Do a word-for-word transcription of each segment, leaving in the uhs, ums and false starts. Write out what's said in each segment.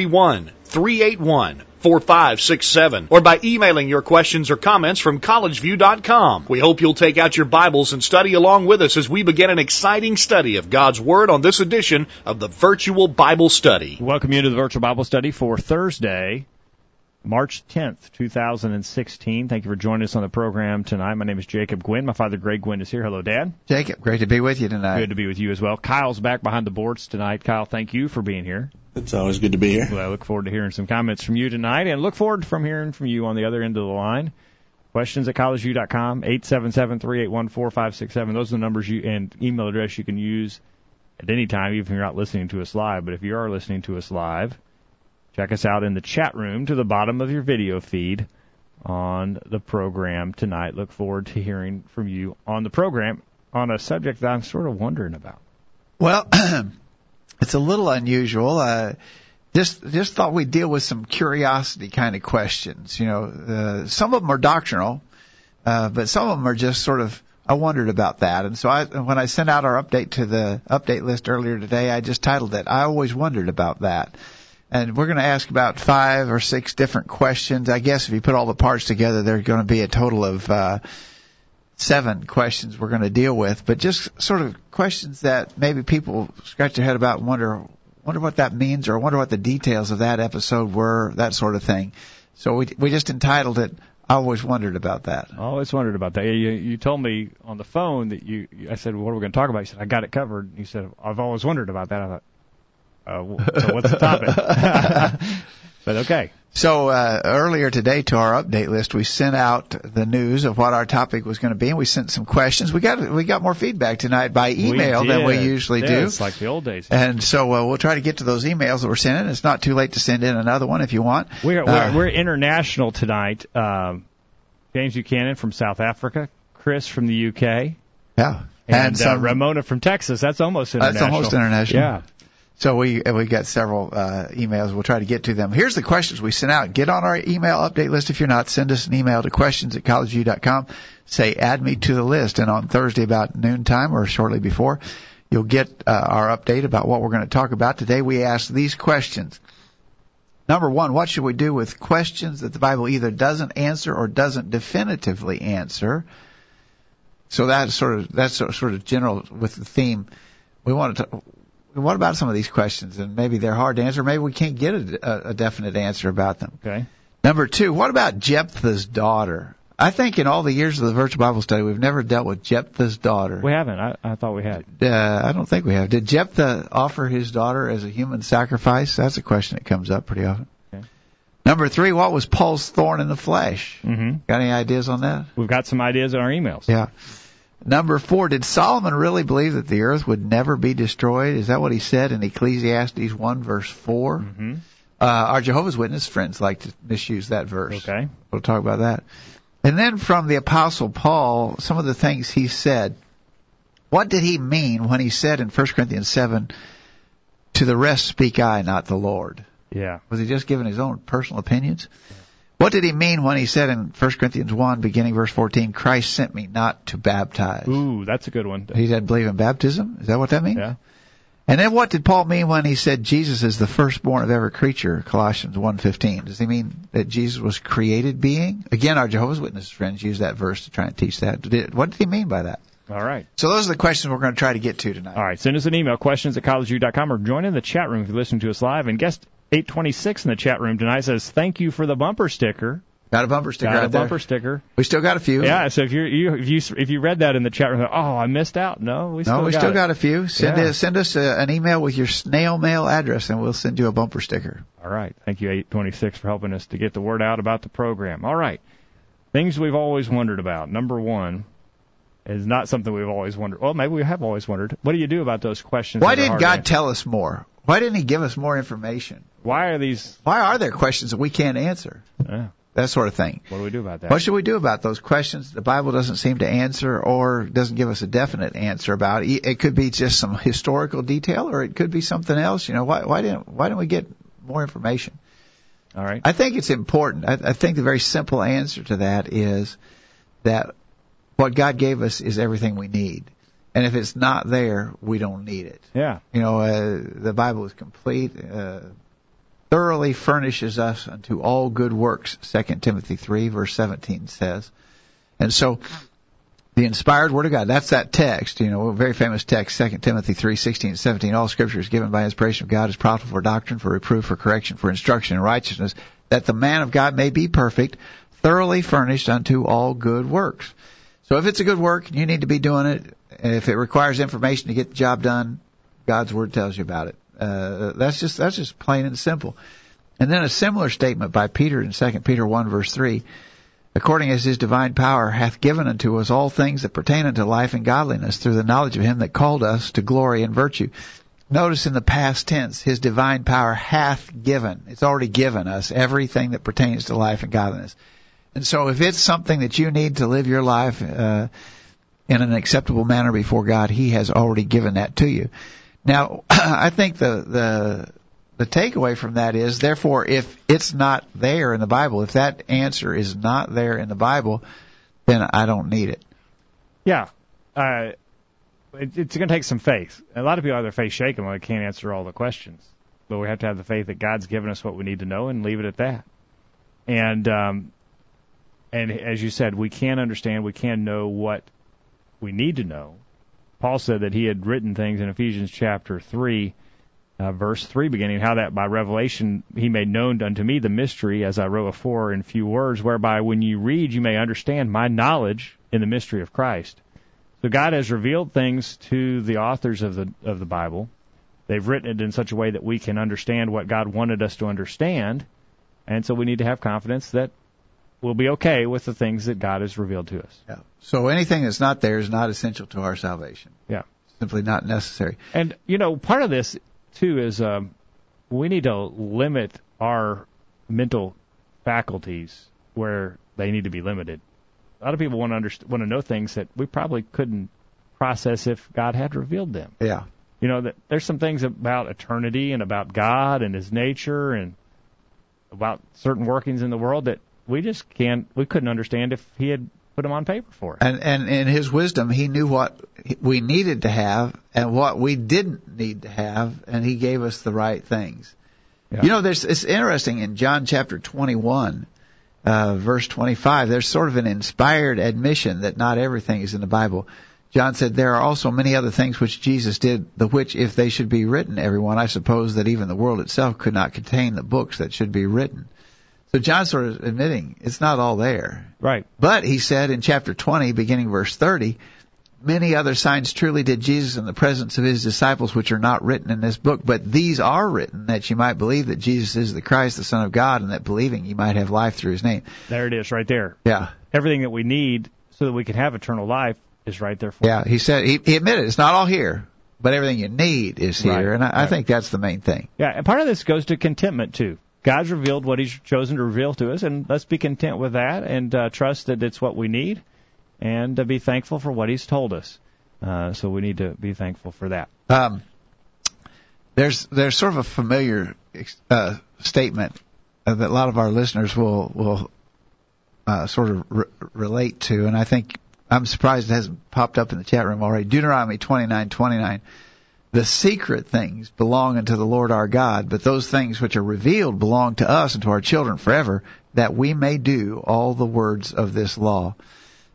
one, three eight one, four five six seven or by emailing your questions or comments from college view dot com. We hope you'll take out your Bibles and study along with us as we begin an exciting study of God's Word on this edition of the Virtual Bible Study. Welcome you to the Virtual Bible Study for Thursday, March tenth, two thousand sixteen. Thank you for joining us on the program tonight. My name is Jacob Gwinn. My father, Greg Gwinn, is here. Hello, Dad. Jacob, great to be with you tonight. Good to be with you as well. Kyle's back behind the boards tonight. Kyle, thank you for being here. It's always good to be here. Well, I look forward to hearing some comments from you tonight, and look forward from hearing from you on the other end of the line. Questions at college view dot com, eight seven seven, three eight one, four five six seven. Those are the numbers you and email address you can use at any time, even if you're not listening to us live. But if you are listening to us live, check us out in the chat room to the bottom of your video feed on the program tonight. Look forward to hearing from you on the program on a subject that I'm sort of wondering about. Well, it's a little unusual. Uh, just just thought we'd deal with some curiosity kind of questions. You know, uh, some of them are doctrinal, uh, but some of them are just sort of, I wondered about that. And so I, when I sent out our update to the update list earlier today, I just titled it, I Always Wondered About That. And we're going to ask about five or six different questions. I guess if you put all the parts together, there's going to be a total of uh seven questions we're going to deal with, but just sort of questions that maybe people scratch their head about and wonder, wonder what that means, or wonder what the details of that episode were, that sort of thing. So we we just entitled it, I Always Wondered About That. I always wondered about that. You, you told me on the phone that you, I said, well, what are we going to talk about? You said, I got it covered. You said, I've always wondered about that. I thought, uh, so what's the topic? But okay. So uh earlier today to our update list, we sent out the news of what our topic was going to be, and we sent some questions. We got we got more feedback tonight by email we than we usually yeah, do. It's like the old days. And so uh, we'll try to get to those emails that we're sending. It's not too late to send in another one if you want. We're we're, uh, we're international tonight. Um, James Buchanan from South Africa, Chris from the U K, yeah, and, and some, uh, Ramona from Texas. That's almost international. That's almost international. Yeah. So we we got several uh emails. We'll try to get to them. Here's the questions we sent out. Get on our email update list. If you're not, send us an email to questions at college view dot com. Say, add me to the list. And on Thursday about noontime or shortly before, you'll get uh, our update about what we're going to talk about. Today we asked these questions. Number one, what should we do with questions that the Bible either doesn't answer or doesn't definitively answer? So that's sort of, that's sort of general with the theme. We want to talk, what about some of these questions? And maybe they're hard to answer. Maybe we can't get a, a definite answer about them. Okay. Number two, what about Jephthah's daughter? I think in all the years of the Virtual Bible Study, we've never dealt with Jephthah's daughter. We haven't. I, I thought we had. Uh, I don't think we have. Did Jephthah offer his daughter as a human sacrifice? That's a question that comes up pretty often. Okay. Number three, what was Paul's thorn in the flesh? Mm-hmm. Got any ideas on that? We've got some ideas in our emails. Yeah. Number four, did Solomon really believe that the earth would never be destroyed? Is that what he said in Ecclesiastes one, verse four? Mm-hmm. Uh, our Jehovah's Witness friends like to misuse that verse. Okay. We'll talk about that. And then from the Apostle Paul, some of the things he said. What did he mean when he said in First Corinthians seven, to the rest speak I, not the Lord? Yeah. Was he just giving his own personal opinions? What did he mean when he said in First Corinthians one, beginning verse fourteen, Christ sent me not to baptize? Ooh, that's a good one. He didn't believe in baptism? Is that what that means? Yeah. And then what did Paul mean when he said Jesus is the firstborn of every creature, Colossians one fifteen? Does he mean that Jesus was created being? Again, our Jehovah's Witness friends use that verse to try and teach that. What did he mean by that? All right. So those are the questions we're going to try to get to tonight. All right. Send us an email, questions at college view dot com, or join in the chat room if you're listening to us live. And guest eight twenty-six in the chat room tonight says, thank you for the bumper sticker. Got a bumper sticker. Got a bumper there. sticker. We still got a few. Yeah, so if, you're, you, if you if you read that in the chat room, oh, I missed out. No, we still, no, we got, still got a few. Send, yeah. us, send us a, an email with your snail mail address, and we'll send you a bumper sticker. All right. Thank you, eight twenty-six, for helping us to get the word out about the program. All right. Things we've always wondered about. Number one is not something we've always wondered. Well, maybe we have always wondered. What do you do about those questions? Why didn't God tell us more? Why didn't he give us more information? Why are these? Why are there questions that we can't answer? Yeah. That sort of thing. What do we do about that? What should we do about those questions the Bible doesn't seem to answer or doesn't give us a definite answer about? It could be just some historical detail, or it could be something else. You know, why, why didn't why didn't we get more information? All right. I think it's important. I, I think the very simple answer to that is that what God gave us is everything we need. And if it's not there, we don't need it. Yeah. You know, uh, the Bible is complete. Uh, thoroughly furnishes us unto all good works, Second Timothy three, verse seventeen says. And so, the inspired Word of God, that's that text, you know, a very famous text, Second Timothy three, sixteen, seventeen, all Scripture is given by inspiration of God, is profitable for doctrine, for reproof, for correction, for instruction in righteousness, that the man of God may be perfect, thoroughly furnished unto all good works. So if it's a good work, you need to be doing it, and if it requires information to get the job done, God's Word tells you about it. Uh, that's just that's just plain and simple. And then a similar statement by Peter in Second Peter one, verse three, according as his divine power hath given unto us all things that pertain unto life and godliness through the knowledge of him that called us to glory and virtue. Notice in the past tense, his divine power hath given. It's already given us everything that pertains to life and godliness. And so if it's something that you need to live your life uh, in an acceptable manner before God, he has already given that to you. Now, I think the, the the takeaway from that is, therefore, if it's not there in the Bible, if that answer is not there in the Bible, then I don't need it. Yeah. Uh, it, it's going to take some faith. A lot of people have their faith shaken when they can't answer all the questions. But we have to have the faith that God's given us what we need to know and leave it at that. And, um, and as you said, we can understand, we can know what we need to know. Paul said that he had written things in Ephesians chapter three, uh, verse three, beginning, how that by revelation he made known unto me the mystery, as I wrote afore in few words, whereby when you read you may understand my knowledge in the mystery of Christ. So God has revealed things to the authors of the of the Bible. They've written it in such a way that we can understand what God wanted us to understand, and so we need to have confidence that we'll be okay with the things that God has revealed to us. Yeah. So anything that's not there is not essential to our salvation. Yeah. Simply not necessary. And, you know, part of this, too, is um, we need to limit our mental faculties where they need to be limited. A lot of people want to underst- want to know things that we probably couldn't process if God had revealed them. Yeah. You know, that there's some things about eternity and about God and His nature and about certain workings in the world that we just can't, we couldn't understand if he had put them on paper for us. And, and in his wisdom, he knew what we needed to have and what we didn't need to have, and he gave us the right things. Yeah. You know, there's, it's interesting in John chapter twenty-one, uh, verse twenty-five, there's sort of an inspired admission that not everything is in the Bible. John said, there are also many other things which Jesus did, the which, if they should be written, everyone, I suppose that even the world itself could not contain the books that should be written. So John's sort of admitting it's not all there. Right. But he said in chapter twenty, beginning verse thirty, many other signs truly did Jesus in the presence of his disciples, which are not written in this book. But these are written that you might believe that Jesus is the Christ, the Son of God, and that believing you might have life through his name. There it is right there. Yeah. Everything that we need so that we can have eternal life is right there for us. Yeah, he said, he, he admitted it's not all here, but everything you need is here. Right. And I, right. I think that's the main thing. Yeah, and part of this goes to contentment, too. God's revealed what he's chosen to reveal to us, and let's be content with that and uh, trust that it's what we need and uh, be thankful for what he's told us. Uh, so we need to be thankful for that. Um, there's there's sort of a familiar uh, statement that a lot of our listeners will, will uh, sort of re- relate to, and I think I'm surprised it hasn't popped up in the chat room already. Deuteronomy twenty-nine twenty-nine. The secret things belong unto the Lord our God, but those things which are revealed belong to us and to our children forever, that we may do all the words of this law.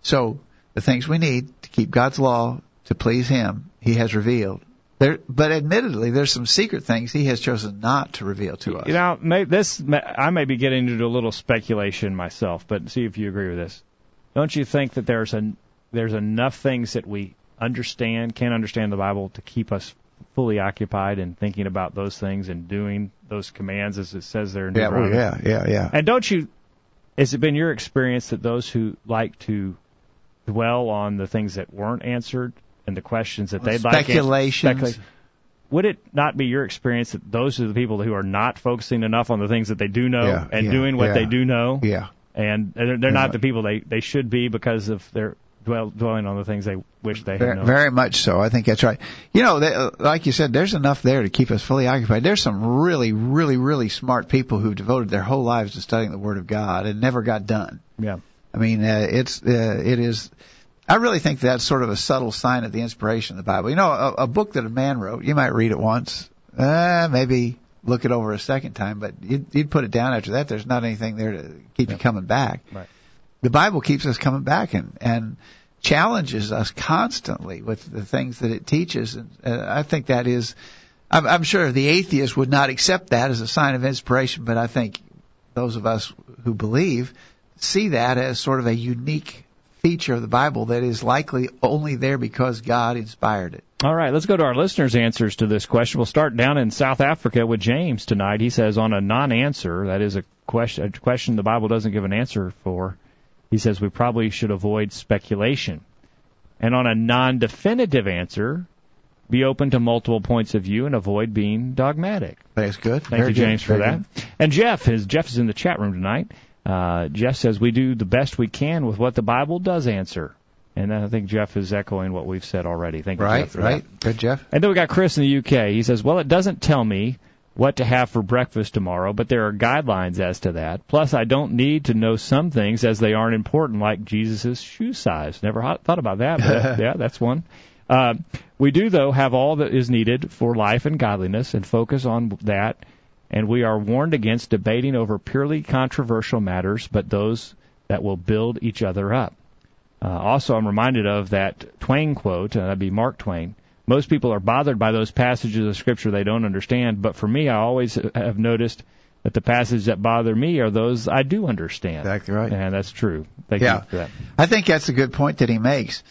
So the things we need to keep God's law, to please him, he has revealed. There, but admittedly, there's some secret things he has chosen not to reveal to us. You know, may, this may, I may be getting into a little speculation myself, but see if you agree with this. Don't you think that there's a, there's enough things that we understand, can't understand the Bible, to keep us fully occupied and thinking about those things and doing those commands as it says there in Deuteronomy? Yeah, well, yeah, yeah, yeah. And don't you, has it been your experience that those who like to dwell on the things that weren't answered and the questions that well, they'd like answered, speculations, would it not be your experience that those are the people who are not focusing enough on the things that they do know yeah, and yeah, doing what yeah, they do know? Yeah. And they're, they're yeah. not the people they, they should be because of their dwell, dwelling on the things they wish they had very, known. Very much so. I think that's right. You know, they, like you said, there's enough there to keep us fully occupied. There's some really, really, really smart people who've devoted their whole lives to studying the Word of God and never got done. Yeah. I mean, uh, it's uh, it is... I really think that's sort of a subtle sign of the inspiration of the Bible. You know, a, a book that a man wrote, you might read it once, uh, maybe look it over a second time, but you'd, you'd put it down after that. There's not anything there to keep yep. you coming back. Right. The Bible keeps us coming back and, and challenges us constantly with the things that it teaches. And uh, I think that is, I'm, I'm sure the atheist would not accept that as a sign of inspiration, but I think those of us who believe see that as sort of a unique feature of the Bible that is likely only there because God inspired it. All right, let's go to our listeners' answers to this question. We'll start down in South Africa with James tonight. He says on a non-answer, that is a question, a question the Bible doesn't give an answer for, he says we probably should avoid speculation. And on a non-definitive answer, be open to multiple points of view and avoid being dogmatic. That's good. Thank Very you, James, good. for Very that. Good. And Jeff is, Jeff is in the chat room tonight. Uh, Jeff says we do the best we can with what the Bible does answer. And I think Jeff is echoing what we've said already. Thank you, right, Jeff. Right, right. Good, Jeff. And then we got Chris in the U K. He says, well, it doesn't tell me what to have for breakfast tomorrow, but there are guidelines as to that. Plus, I don't need to know some things as they aren't important, like Jesus' shoe size. Never thought about that, but yeah, that's one. Uh, we do, though, have all that is needed for life and godliness and focus on that. And we are warned against debating over purely controversial matters, but those that will build each other up. Uh, also, I'm reminded of that Twain quote, uh, that'd be Mark Twain. Most people are bothered by those passages of Scripture they don't understand, but for me, I always have noticed that the passages that bother me are those I do understand. Exactly right. And that's true. Thank yeah. you for that. I think that's a good point that he makes.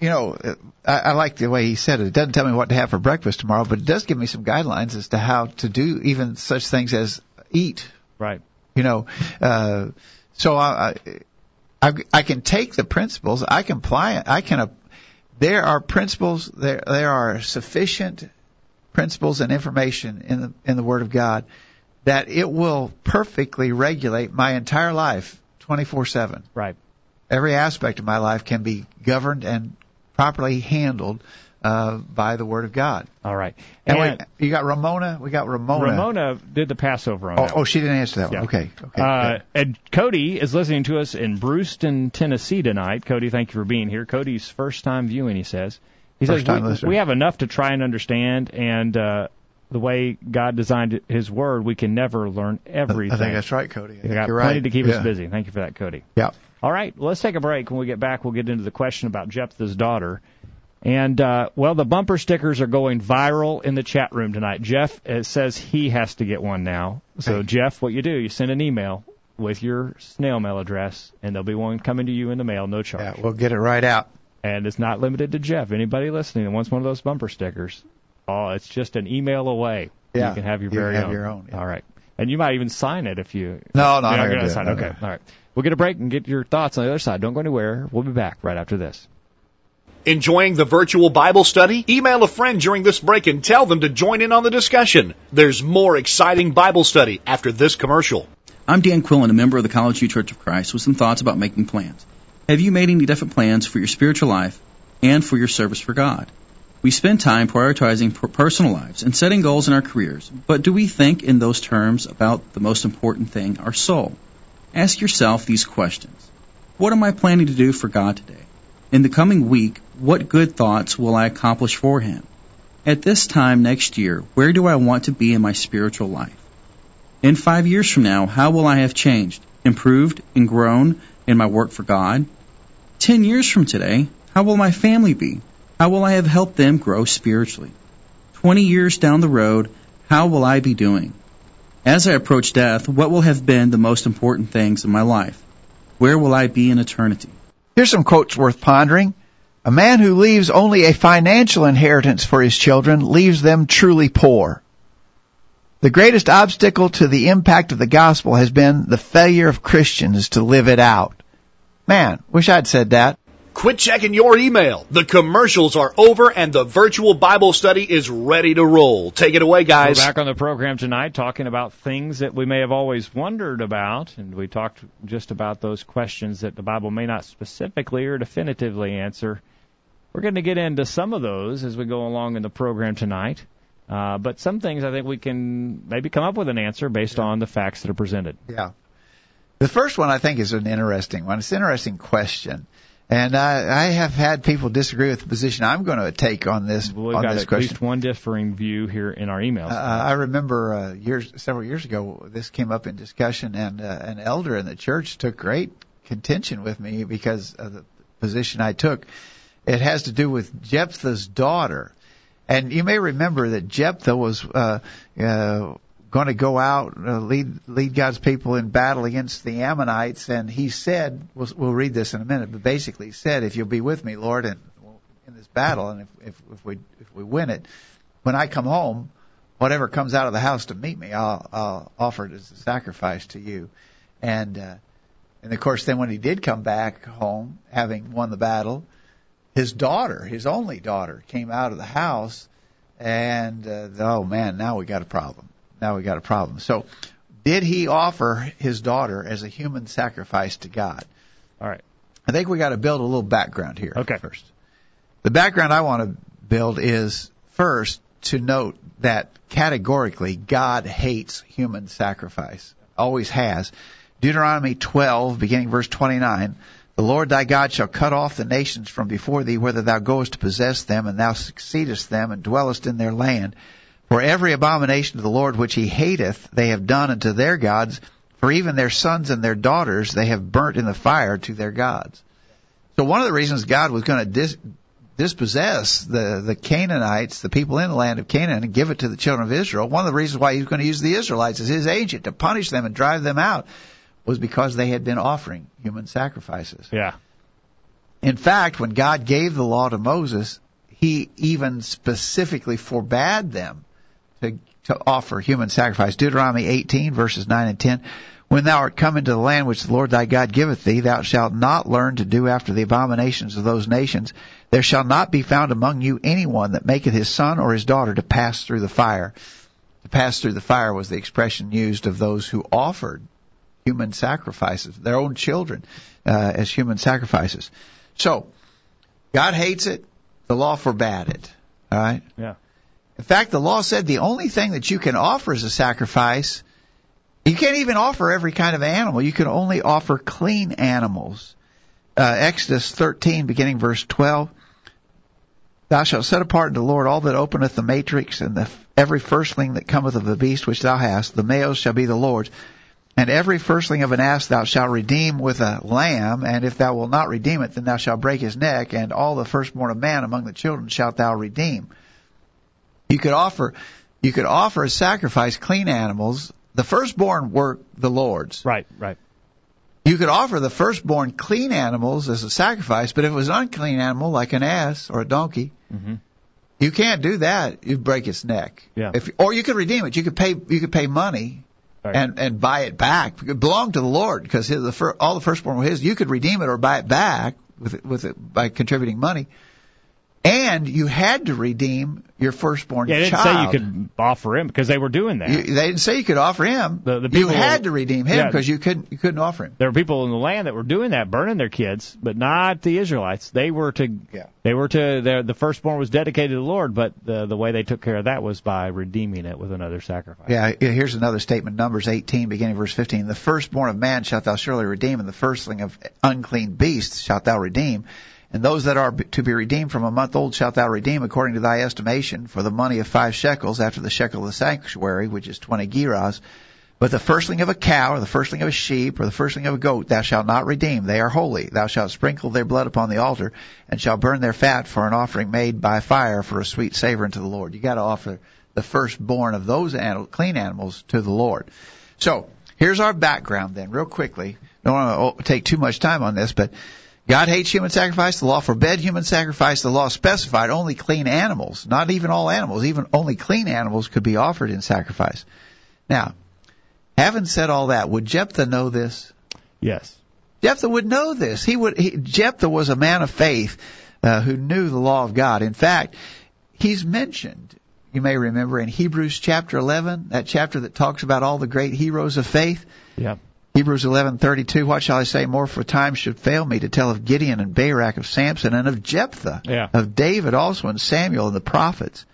You know, I, I like the way he said it. It doesn't tell me what to have for breakfast tomorrow, but it does give me some guidelines as to how to do even such things as eat. Right. You know, uh, so I, I, I can take the principles. I can apply. I can. Uh, there are principles. There, there are sufficient principles and information in the in the Word of God that it will perfectly regulate my entire life, twenty-four seven. Right. Every aspect of my life can be governed and properly handled uh, by the Word of God. All right. And, and we, you got Ramona? We got Ramona. Ramona did the Passover on oh, that. Oh, she didn't answer that yeah. one. Okay. okay. Uh, and Cody is listening to us in Brewston, Tennessee tonight. Cody, thank you for being here. Cody's first-time viewing, he says. He first says, we, we have enough to try and understand, and uh, the way God designed His Word, we can never learn everything. I think that's right, Cody. You got plenty right. to keep yeah. us busy. Thank you for that, Cody. Yeah. All right, well, let's take a break. When we get back, we'll get into the question about Jephthah's daughter. And, uh, well, the bumper stickers are going viral in the chat room tonight. Jeff says he has to get one now. So, Jeff, what you do, you send an email with your snail mail address, and there'll be one coming to you in the mail, no charge. Yeah, we'll get it right out. And it's not limited to Jeff. Anybody listening that wants one of those bumper stickers, oh, it's just an email away. Yeah, you can have your you very have own. Your own yeah. All right. And you might even sign it if you... No, no, I'm not going to sign it. Okay, all right. We'll get a break and get your thoughts on the other side. Don't go anywhere. We'll be back right after this. Enjoying the virtual Bible study? Email a friend during this break and tell them to join in on the discussion. There's more exciting Bible study after this commercial. I'm Dan Quillen, a member of the College View Church of Christ, with some thoughts about making plans. Have you made any definite plans for your spiritual life and for your service for God? We spend time prioritizing personal lives and setting goals in our careers, but do we think in those terms about the most important thing, our soul? Ask yourself these questions. What am I planning to do for God today? In the coming week, what good thoughts will I accomplish for Him? At this time next year, where do I want to be in my spiritual life? In five years from now, how will I have changed, improved, and grown in my work for God? Ten years from today, how will my family be? How will I have helped them grow spiritually? Twenty years down the road, how will I be doing? As I approach death, what will have been the most important things in my life? Where will I be in eternity? Here's some quotes worth pondering. A man who leaves only a financial inheritance for his children leaves them truly poor. The greatest obstacle to the impact of the gospel has been the failure of Christians to live it out. Man, wish I'd said that. Quit checking your email. The commercials are over, and the virtual Bible study is ready to roll. Take it away, guys. We're back on the program tonight talking about things that we may have always wondered about, and we talked just about those questions that the Bible may not specifically or definitively answer. We're going to get into some of those as we go along in the program tonight. Uh, but some things I think we can maybe come up with an answer based on the facts that are presented. Yeah. The first one I think is an interesting one. It's an interesting question. And I, I have had people disagree with the position I'm going to take on this question. Well, we've got at least one differing view here in our emails. Uh, I remember uh, years, several years ago this came up in discussion, and uh, an elder in the church took great contention with me because of the position I took. It has to do with Jephthah's daughter. And you may remember that Jephthah was uh, uh, going to go out, uh, lead lead God's people in battle against the Ammonites. And he said, we'll, we'll read this in a minute, but basically he said, if you'll be with me, Lord, in, in this battle, and if, if, if we if we win it, when I come home, whatever comes out of the house to meet me, I'll, I'll offer it as a sacrifice to you. And, uh, and, of course, then when he did come back home, having won the battle, his daughter, his only daughter, came out of the house, and, uh, oh, man, now we got a problem. Now we got a problem. So did he offer his daughter as a human sacrifice to God? All right. I think we got to build a little background here. Okay. First. The background I want to build is, first, to note that categorically God hates human sacrifice, always has. Deuteronomy twelve, beginning verse twenty-nine, the Lord thy God shall cut off the nations from before thee, whither thou goest to possess them, and thou succeedest them, and dwellest in their land. For every abomination of the Lord which he hateth, they have done unto their gods, for even their sons and their daughters they have burnt in the fire to their gods. So one of the reasons God was going to dis- dispossess the, the Canaanites, the people in the land of Canaan, and give it to the children of Israel, one of the reasons why he was going to use the Israelites as his agent to punish them and drive them out, was because they had been offering human sacrifices. Yeah. In fact, when God gave the law to Moses, he even specifically forbade them to, to offer human sacrifice. Deuteronomy eighteen, verses nine and ten, when thou art come into the land which the Lord thy God giveth thee, thou shalt not learn to do after the abominations of those nations. There shall not be found among you any one that maketh his son or his daughter to pass through the fire. To pass through the fire was the expression used of those who offered human sacrifices, their own children uh, as human sacrifices. So, God hates it. The law forbade it. All right? Yeah. In fact, the law said the only thing that you can offer as a sacrifice, you can't even offer every kind of animal. You can only offer clean animals. Uh, Exodus thirteen, beginning verse twelve, thou shalt set apart unto the Lord all that openeth the matrix, and the, every firstling that cometh of the beast which thou hast. The males shall be the Lord's. And every firstling of an ass thou shalt redeem with a lamb, and if thou wilt not redeem it, then thou shalt break his neck, and all the firstborn of man among the children shalt thou redeem. You could offer, you could offer a sacrifice, clean animals. The firstborn were the Lord's. Right, right. You could offer the firstborn clean animals as a sacrifice, but if it was an unclean animal, like an ass or a donkey, mm-hmm. you can't do that. You'd break its neck. Yeah. If, or you could redeem it. You could pay, you could pay money. Right. And and buy it back. It belonged to the Lord because his, the fir, all the firstborn were his. You could redeem it or buy it back with it, with it, by contributing money. And you had to redeem your firstborn yeah, child. They didn't say you could offer him because they were doing that. You, they didn't say you could offer him. The, the people, you had to redeem him because yeah, you couldn't you couldn't offer him. There were people in the land that were doing that, burning their kids, but not the Israelites. They were to yeah. they were to their, the firstborn was dedicated to the Lord, but the the way they took care of that was by redeeming it with another sacrifice. Yeah, here's another statement, Numbers eighteen, beginning verse fifteen. The firstborn of man shalt thou surely redeem, and the firstling of unclean beasts shalt thou redeem. And those that are to be redeemed from a month old shalt thou redeem according to thy estimation for the money of five shekels after the shekel of the sanctuary, which is twenty gerahs. But the firstling of a cow or the firstling of a sheep or the firstling of a goat thou shalt not redeem. They are holy. Thou shalt sprinkle their blood upon the altar and shalt burn their fat for an offering made by fire for a sweet savor unto the Lord. You got to offer the firstborn of those animal, clean animals to the Lord. So here's our background then, real quickly. Don't want to take too much time on this, but God hates human sacrifice. The law forbade human sacrifice. The law specified only clean animals, not even all animals. Even only clean animals could be offered in sacrifice. Now, having said all that, would Jephthah know this? Yes. Jephthah would know this. He would. He, Jephthah was a man of faith uh, who knew the law of God. In fact, he's mentioned, you may remember, in Hebrews chapter eleven, that chapter that talks about all the great heroes of faith. Yeah. Hebrews eleven thirty-two, what shall I say more, for time should fail me to tell of Gideon and Barak, of Samson and of Jephthah, yeah. of David also and Samuel and the prophets.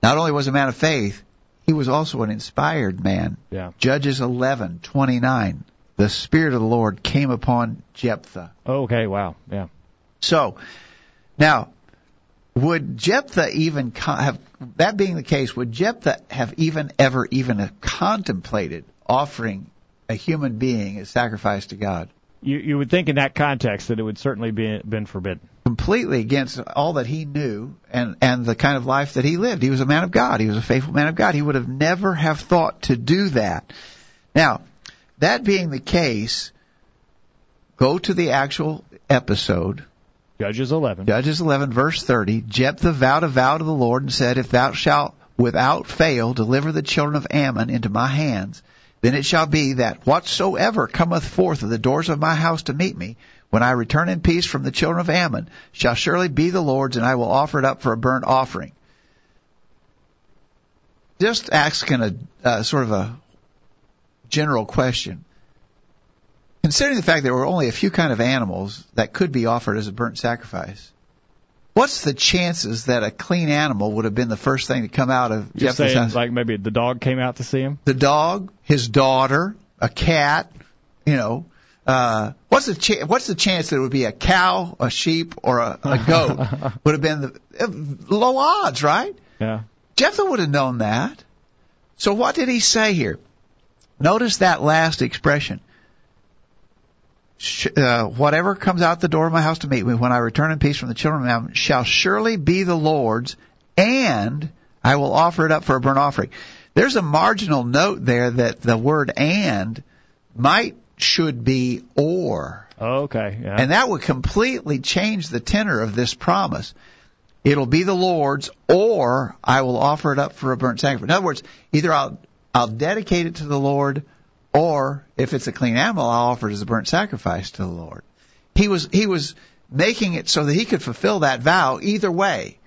Not only was a man of faith, he was also an inspired man. Yeah. Judges eleven twenty-nine, the Spirit of the Lord came upon Jephthah. Okay, wow, yeah. So, now, would Jephthah even have, that being the case, would Jephthah have even ever even contemplated offering a human being as sacrifice to God? You, you would think in that context that it would certainly be been forbidden. Completely against all that he knew and, and the kind of life that he lived. He was a man of God. He was a faithful man of God. He would have never have thought to do that. Now, that being the case, go to the actual episode. Judges eleven. Judges eleven, verse thirty. Jephthah vowed a vow to the Lord and said, If thou shalt without fail deliver the children of Ammon into my hands, then it shall be that whatsoever cometh forth of the doors of my house to meet me, when I return in peace from the children of Ammon, shall surely be the Lord's, and I will offer it up for a burnt offering. Just asking a uh, sort of a general question. Considering the fact there were only a few kind of animals that could be offered as a burnt sacrifice, what's the chances that a clean animal would have been the first thing to come out of Jephthah's house? You're saying, like, maybe the dog came out to see him? The dog, his daughter, a cat, you know. Uh, what's, the cha- what's the chance that it would be a cow, a sheep, or a, a goat? Would have been the, low odds, right? Yeah. Jephthah would have known that. So what did he say here? Notice that last expression. Uh, whatever comes out the door of my house to meet me when I return in peace from the children of Ammon shall surely be the Lord's, and I will offer it up for a burnt offering. There's a marginal note there that the word and might should be or. Oh, okay. Yeah. And that would completely change the tenor of this promise. It'll be the Lord's, or I will offer it up for a burnt sacrifice. In other words, either I'll I'll dedicate it to the Lord, or if it's a clean animal, I'll offer it as a burnt sacrifice to the Lord. He was he was making it so that he could fulfill that vow either way.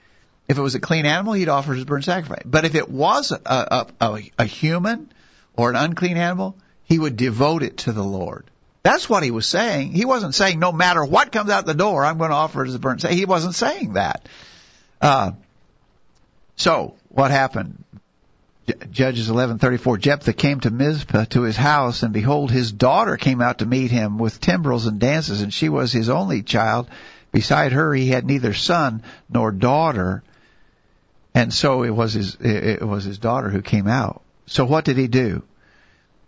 If it was a clean animal, he'd offer it as a burnt sacrifice. But if it was a, a, a, a human or an unclean animal, he would devote it to the Lord. That's what he was saying. He wasn't saying, no matter what comes out the door, I'm going to offer it as a burnt sacrifice. He wasn't saying that. Uh, so what happened? Judges eleven thirty-four, Jephthah came to Mizpah to his house, and behold, his daughter came out to meet him with timbrels and dances, and she was his only child. Beside her, he had neither son nor daughter, and so it was his it was his daughter who came out. So what did he do?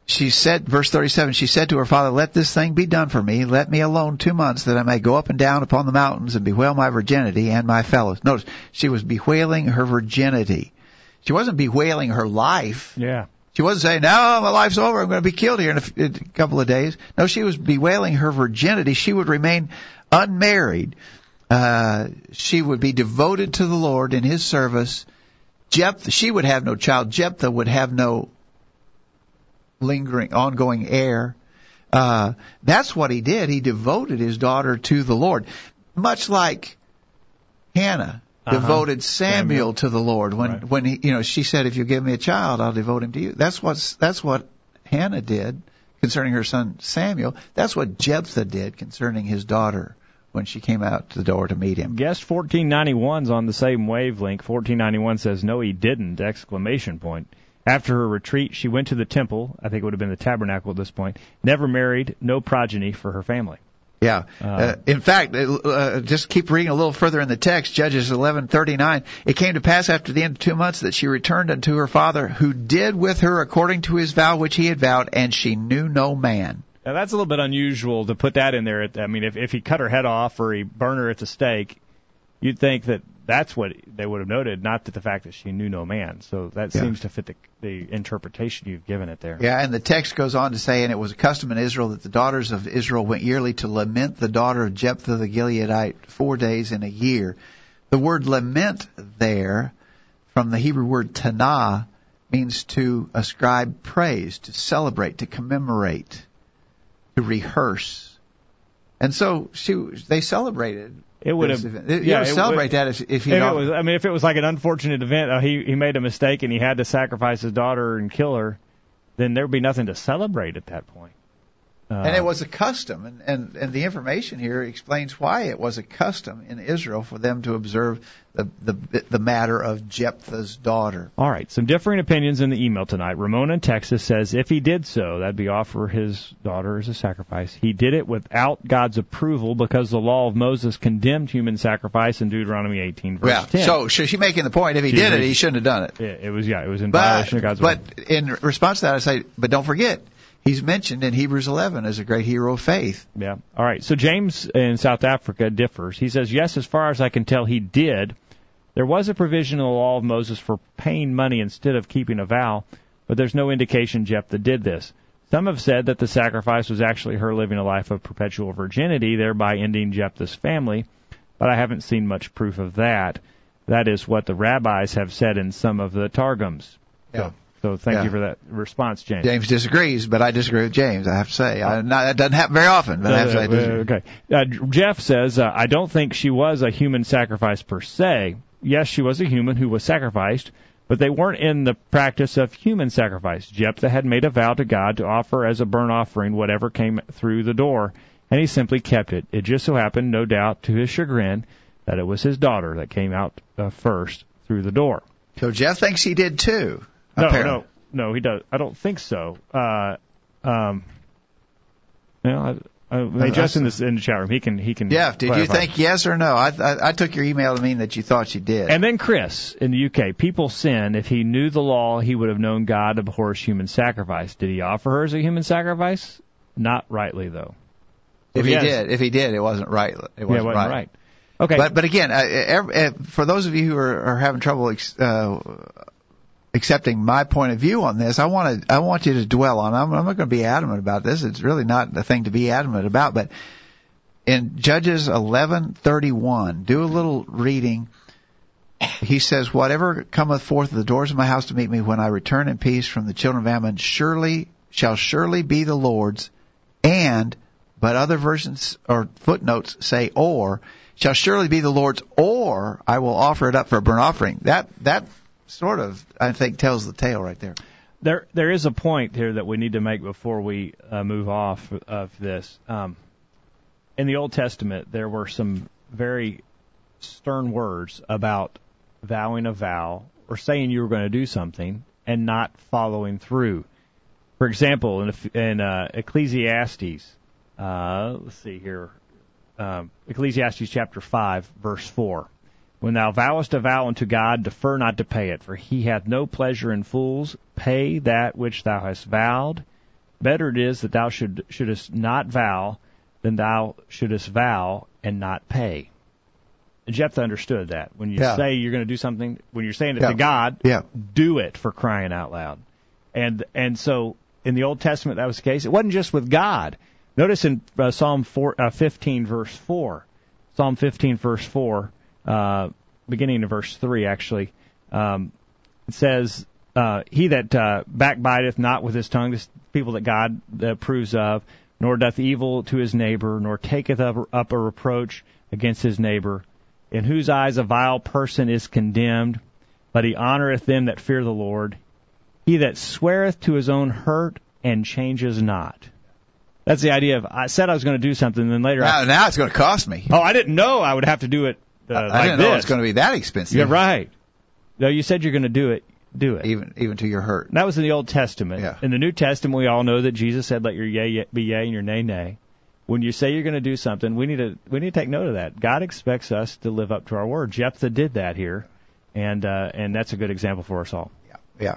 She said, verse thirty-seven, she said to her father, Let this thing be done for me. Let me alone two months, that I may go up and down upon the mountains and bewail my virginity and my fellows. Notice, she was bewailing her virginity. She wasn't bewailing her life. Yeah. She wasn't saying, no, my life's over. I'm going to be killed here in a, f- in a couple of days. No, she was bewailing her virginity. She would remain unmarried. Uh, she would be devoted to the Lord in his service. Jephthah, she would have no child. Jephthah would have no lingering, ongoing heir. Uh, that's what he did. He devoted his daughter to the Lord. Much like Hannah. Uh-huh. Devoted Samuel, Samuel to the Lord when right. when he, you know, she said, if you give me a child, I'll devote him to you. That's what that's what Hannah did concerning her son Samuel. That's what Jephthah did concerning his daughter when she came out to the door to meet him. Guess fourteen ninety-one's on the same wavelength. fourteen ninety-one says, "No, he didn't!" Exclamation point. After her retreat, she went to the temple. I think it would have been the tabernacle at this point. Never married, no progeny for her family. Yeah. Uh, in fact, uh, just keep reading a little further in the text, Judges eleven thirty-nine. It came to pass after the end of two months that she returned unto her father, who did with her according to his vow which he had vowed, and she knew no man. Now, that's a little bit unusual to put that in there. I mean, if, if he cut her head off or he burned her at the stake, you'd think that that's what they would have noted, not that the fact that she knew no man. So that yeah. seems to fit the, the interpretation you've given it there. Yeah, and the text goes on to say, and it was a custom in Israel that the daughters of Israel went yearly to lament the daughter of Jephthah the Gileadite four days in a year. The word lament there, from the Hebrew word tanah, means to ascribe praise, to celebrate, to commemorate. to rehearse. And so she, they celebrated. It would have, it, yeah, would it celebrate would, that if, if, you if know. It was, I mean, if it was like an unfortunate event, uh, he he made a mistake and he had to sacrifice his daughter and kill her, then there would be nothing to celebrate at that point. Uh, and it was a custom, and, and, and the information here explains why it was a custom in Israel for them to observe the, the the matter of Jephthah's daughter. All right, some differing opinions in the email tonight. Ramona in Texas says if he did so, that'd be offer his daughter as a sacrifice. He did it without God's approval because the law of Moses condemned human sacrifice in Deuteronomy eighteen, verse yeah, ten. So she's making the point, if he she did was, it, he shouldn't have done it. It, it was, yeah, it was in but, violation of God's but approval. But in response to that, I say, but don't forget, he's mentioned in Hebrews eleven as a great hero of faith. Yeah. All right. So James in South Africa differs. He says, yes, as far as I can tell, he did. There was a provision in the law of Moses for paying money instead of keeping a vow, but there's no indication Jephthah did this. Some have said that the sacrifice was actually her living a life of perpetual virginity, thereby ending Jephthah's family, but I haven't seen much proof of that. That is what the rabbis have said in some of the Targums. Yeah. So, So thank yeah. you for that response, James. James disagrees, but I disagree with James, I have to say. I, not, that doesn't happen very often, but uh, I have to say I disagree. Okay. Uh, Jeff says, uh, I don't think she was a human sacrifice per se. Yes, she was a human who was sacrificed, but they weren't in the practice of human sacrifice. Jephthah had made a vow to God to offer as a burnt offering whatever came through the door, and he simply kept it. It just so happened, no doubt, to his chagrin, that it was his daughter that came out uh, first through the door. So Jeff thinks he did too. No, Apparently. no, no, he does. I don't think so. Uh, um, you know, I, I, hey, Justin is in the chat room. He can, he can. Yeah. Did clarify. You think yes or no? I, I I took your email to mean that you thought you did. And then Chris in the U K, people sin. If he knew the law, he would have known God abhors human sacrifice. Did he offer her as a human sacrifice? Not rightly though. If, if he yes. did, if he did, it wasn't right. It wasn't, yeah, it wasn't right. right. Okay. But but again, uh, for those of you who are, are having trouble. Uh, Accepting my point of view on this, I want to. I want you to dwell on. I'm, I'm not going to be adamant about this. It's really not a thing to be adamant about. But in Judges eleven thirty-one, do a little reading. He says, "Whatever cometh forth of the doors of my house to meet me when I return in peace from the children of Ammon, surely shall surely be the Lord's." And but other versions or footnotes say, "Or shall surely be the Lord's." Or I will offer it up for a burnt offering. That that. Sort of, I think, tells the tale right there. There, there is a point here that we need to make before we uh, move off of this. Um, in the Old Testament, there were some very stern words about vowing a vow or saying you were going to do something and not following through. For example, in, in uh, Ecclesiastes, uh, let's see here, um, Ecclesiastes chapter five, verse four. When thou vowest a vow unto God, defer not to pay it, for he hath no pleasure in fools. Pay that which thou hast vowed. Better it is that thou should, shouldest not vow than thou shouldest vow and not pay. Jephthah understood that. When you yeah. say you're going to do something, when you're saying it yeah. to God, yeah. do it for crying out loud. And and so in the Old Testament, that was the case. It wasn't just with God. Notice in uh, Psalm four, uh, fifteen, verse four. Psalm fifteen, verse four. Uh, beginning in verse three, actually, um, it says, uh, he that uh, backbiteth not with his tongue, this people that God approves of, nor doth evil to his neighbor, nor taketh up a reproach against his neighbor, in whose eyes a vile person is condemned, but he honoreth them that fear the Lord. He that sweareth to his own hurt and changes not. That's the idea of, I said I was going to do something, and then later now, I... Now it's going to cost me. Oh, I didn't know I would have to do it. Uh, I like didn't know this. It's going to be that expensive. You're right. No, you said you're going to do it. Do it. Even even to your hurt. That was in the Old Testament. Yeah. In the New Testament, we all know that Jesus said, "Let your yea be yea and your nay nay." When you say you're going to do something, we need to we need to take note of that. God expects us to live up to our word. Jephthah did that here, and uh, and that's a good example for us all. Yeah. Yeah.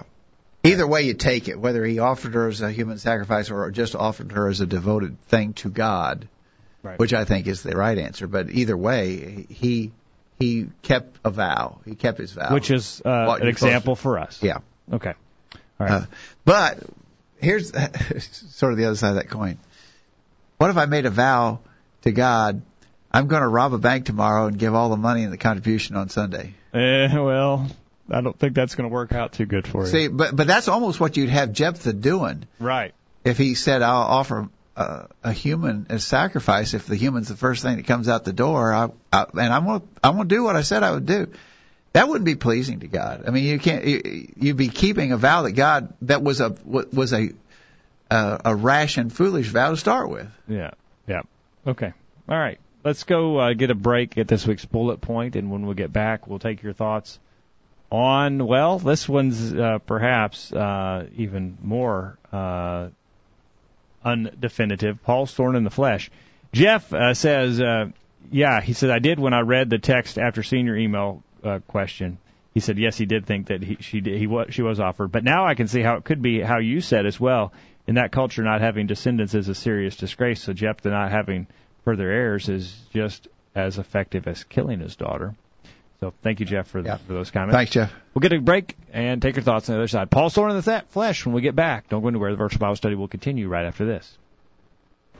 Either way you take it, whether he offered her as a human sacrifice or just offered her as a devoted thing to God. Right. Which I think is the right answer, but either way, he he kept a vow. He kept his vow, which is uh, an example for us. Yeah. Okay. All right. Uh, but here's sort of the other side of that coin. What if I made a vow to God? I'm going to rob a bank tomorrow and give all the money in the contribution on Sunday. Eh, well, I don't think that's going to work out too good for you. See, but but that's almost what you'd have Jephthah doing, right? If he said, "I'll offer." uh, a human as sacrifice, if the human's the first thing that comes out the door, I, I, and I'm gonna I'm gonna do what I said I would do. That wouldn't be pleasing to God. I mean, you can't. You, you'd be keeping a vow that God that was a was a a, a rash and foolish vow to start with. Yeah. Yeah. Okay. All right. Let's go uh, get a break at this week's bullet point, and when we get back, we'll take your thoughts on, well, this one's uh, perhaps uh, even more uh, undefinitive, Paul's thorn in the flesh. Jeff uh, says, uh, yeah, he said, I did when I read the text after seeing your email uh, question. He said, yes, he did think that he, she, did, he was, she was offered, but now I can see how it could be how you said as well. In that culture, not having descendants is a serious disgrace, so Jeff, the not having further heirs is just as effective as killing his daughter. So thank you, Jeff, for, yeah. the, for those comments. Thanks, Jeff. We'll get a break and take your thoughts on the other side. Paul's thorn in the flesh when we get back. Don't go anywhere. The Virtual Bible Study will continue right after this.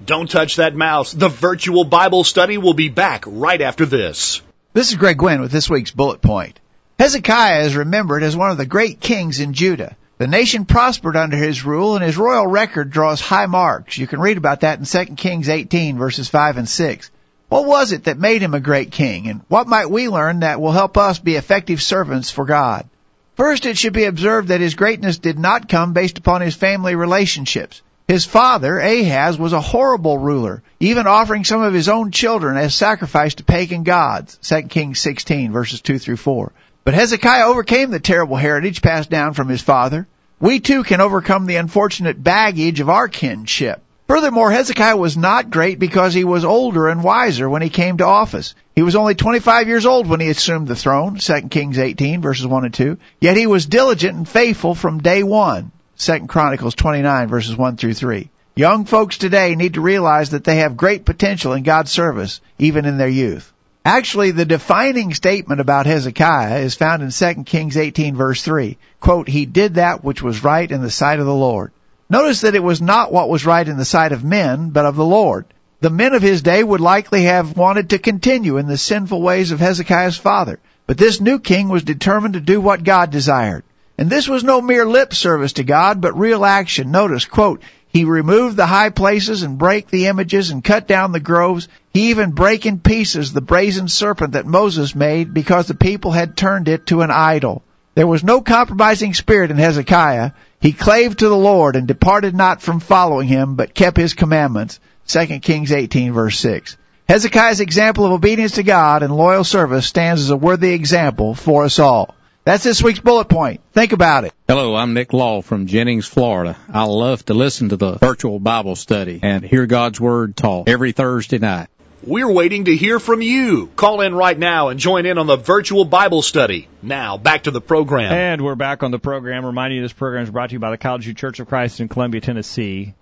Don't touch that mouse. The Virtual Bible Study will be back right after this. This is Greg Gwinn with this week's bullet point. Hezekiah is remembered as one of the great kings in Judah. The nation prospered under his rule, and his royal record draws high marks. You can read about that in Second Kings eighteen, verses five and six. What was it that made him a great king, and what might we learn that will help us be effective servants for God? First, it should be observed that his greatness did not come based upon his family relationships. His father, Ahaz, was a horrible ruler, even offering some of his own children as sacrifice to pagan gods, Second Kings sixteen, verses two through four. But Hezekiah overcame the terrible heritage passed down from his father. We too can overcome the unfortunate baggage of our kinship. Furthermore, Hezekiah was not great because he was older and wiser when he came to office. He was only twenty-five years old when he assumed the throne, Second Kings eighteen, verses one and two. Yet he was diligent and faithful from day one, Second Chronicles twenty-nine, verses one through three. Young folks today need to realize that they have great potential in God's service, even in their youth. Actually, the defining statement about Hezekiah is found in Second Kings eighteen, verse three. Quote, he did that which was right in the sight of the Lord. Notice that it was not what was right in the sight of men, but of the Lord. The men of his day would likely have wanted to continue in the sinful ways of Hezekiah's father. But this new king was determined to do what God desired. And this was no mere lip service to God, but real action. Notice, quote, he removed the high places and brake the images and cut down the groves. He even brake in pieces the brazen serpent that Moses made because the people had turned it to an idol. There was no compromising spirit in Hezekiah. He claved to the Lord and departed not from following him, but kept his commandments. Second Kings eighteen, verse six. Hezekiah's example of obedience to God and loyal service stands as a worthy example for us all. That's this week's bullet point. Think about it. Hello, I'm Nick Law from Jennings, Florida. I love to listen to the Virtual Bible Study and hear God's Word taught every Thursday night. We're waiting to hear from you. Call in right now and join in on the Virtual Bible Study. Now, back to the program. And we're back on the program. Reminding you, this program is brought to you by the College View Church of Christ in Columbia, Tennessee.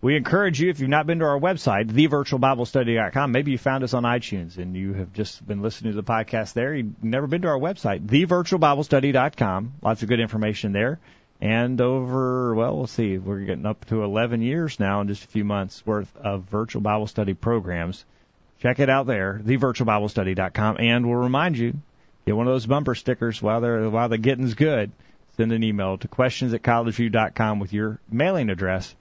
We encourage you, if you've not been to our website, the virtual bible study dot com, maybe you found us on iTunes and you have just been listening to the podcast there. You've never been to our website, the virtual bible study dot com. Lots of good information there. And over, well, we'll see, we're getting up to eleven years now in just a few months' worth of Virtual Bible Study programs. Check it out there, the virtual bible study dot com. And we'll remind you, get one of those bumper stickers while they're while the getting's good. Send an email to questions at college view dot com with your mailing address,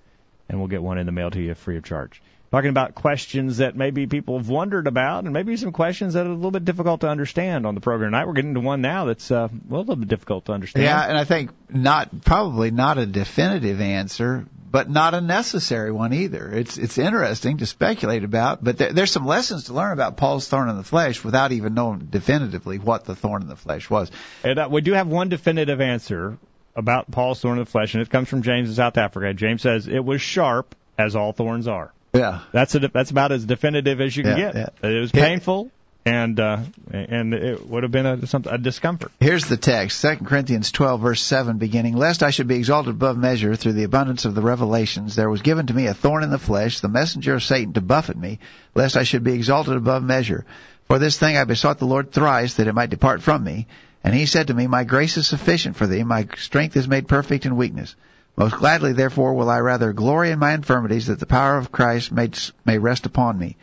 and we'll get one in the mail to you free of charge. Talking about questions that maybe people have wondered about, and maybe some questions that are a little bit difficult to understand on the program tonight. We're getting to one now that's uh, a little bit difficult to understand. Yeah, and I think not probably not a definitive answer, but not a necessary one either. It's it's interesting to speculate about, but there, there's some lessons to learn about Paul's thorn in the flesh without even knowing definitively what the thorn in the flesh was. And uh, we do have one definitive answer about Paul's thorn in the flesh, and it comes from James in South Africa. James says, it was sharp as all thorns are. Yeah. That's a, that's about as definitive as you can yeah, get. Yeah. It was painful. And uh, and it would have been a, a discomfort. Here's the text, Second Corinthians twelve, verse seven, beginning, lest I should be exalted above measure through the abundance of the revelations, there was given to me a thorn in the flesh, the messenger of Satan to buffet me, lest I should be exalted above measure. For this thing I besought the Lord thrice, that it might depart from me. And he said to me, my grace is sufficient for thee, my strength is made perfect in weakness. Most gladly, therefore, will I rather glory in my infirmities, that the power of Christ may, may rest upon me.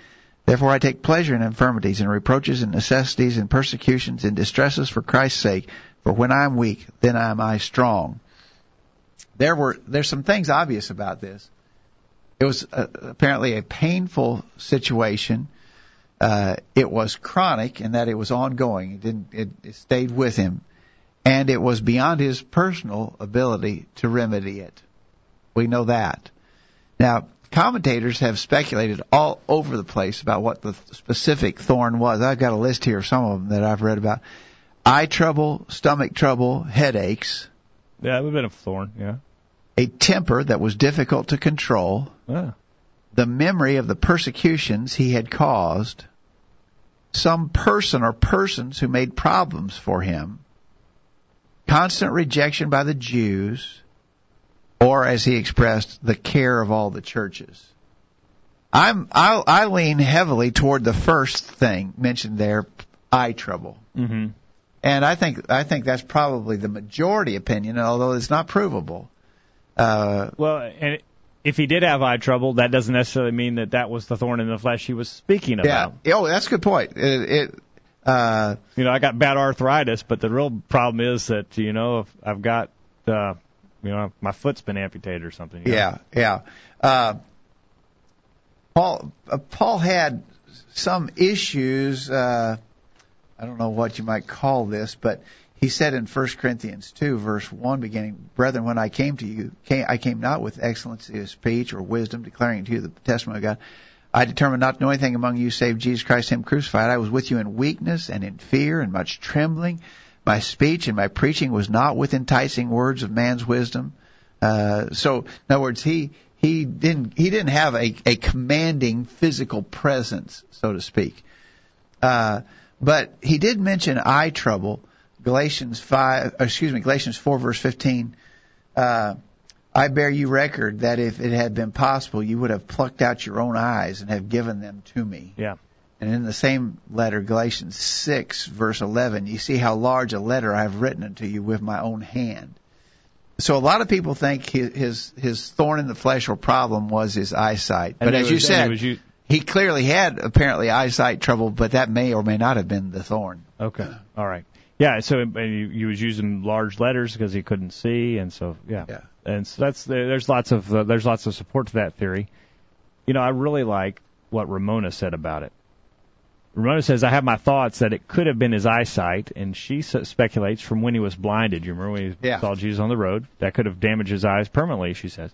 Therefore I take pleasure in infirmities and reproaches and necessities and persecutions and distresses for Christ's sake. For when I am weak, then am I strong. There were there's some things obvious about this. It was uh, apparently a painful situation. Uh, it was chronic in that it was ongoing. It, didn't, it, it stayed with him. And it was beyond his personal ability to remedy it. We know that. Now, commentators have speculated all over the place about what the specific thorn was. I've got a list here of some of them that I've read about. Eye trouble, stomach trouble, headaches. Yeah, it would have been a thorn, yeah. A temper that was difficult to control. Yeah. The memory of the persecutions he had caused. Some person or persons who made problems for him. Constant rejection by the Jews, or, as he expressed, the care of all the churches. I'm, I, I lean heavily toward the first thing mentioned there, eye trouble. Mm-hmm. And I think I think that's probably the majority opinion, although it's not provable. Uh, well, and if he did have eye trouble, that doesn't necessarily mean that that was the thorn in the flesh he was speaking about. Yeah. Oh, that's a good point. It, it, Uh, you know, I got bad arthritis, but the real problem is that, you know, if I've got, uh, you know, my foot's been amputated or something. You know? Yeah, yeah. Uh, Paul uh, Paul had some issues. Uh, I don't know what you might call this, but he said in First Corinthians two, verse one, beginning, "Brethren, when I came to you, came, I came not with excellency of speech or wisdom, declaring to you the testimony of God. I determined not to know anything among you save Jesus Christ, him crucified. I was with you in weakness and in fear and much trembling. My speech and my preaching was not with enticing words of man's wisdom." Uh, so, in other words, he he didn't he didn't have a, a commanding physical presence, so to speak. Uh, but he did mention eye trouble. Galatians five, excuse me, Galatians four, verse fifteen. Uh, I bear you record that if it had been possible, you would have plucked out your own eyes and have given them to me. Yeah. And in the same letter, Galatians six, verse eleven, you see how large a letter I have written unto you with my own hand. So a lot of people think his his thorn in the flesh or problem was his eyesight. But as you said, he clearly had apparently eyesight trouble, but that may or may not have been the thorn. Okay. All right. Yeah, so he was using large letters because he couldn't see, and so, yeah. Yeah. And so that's there's lots of uh, there's lots of support to that theory. You know, I really like what Ramona said about it. Ramona says, "I have my thoughts that it could have been his eyesight," and she speculates from when he was blinded. You remember when he yeah. saw Jesus on the road? That could have damaged his eyes permanently, she says.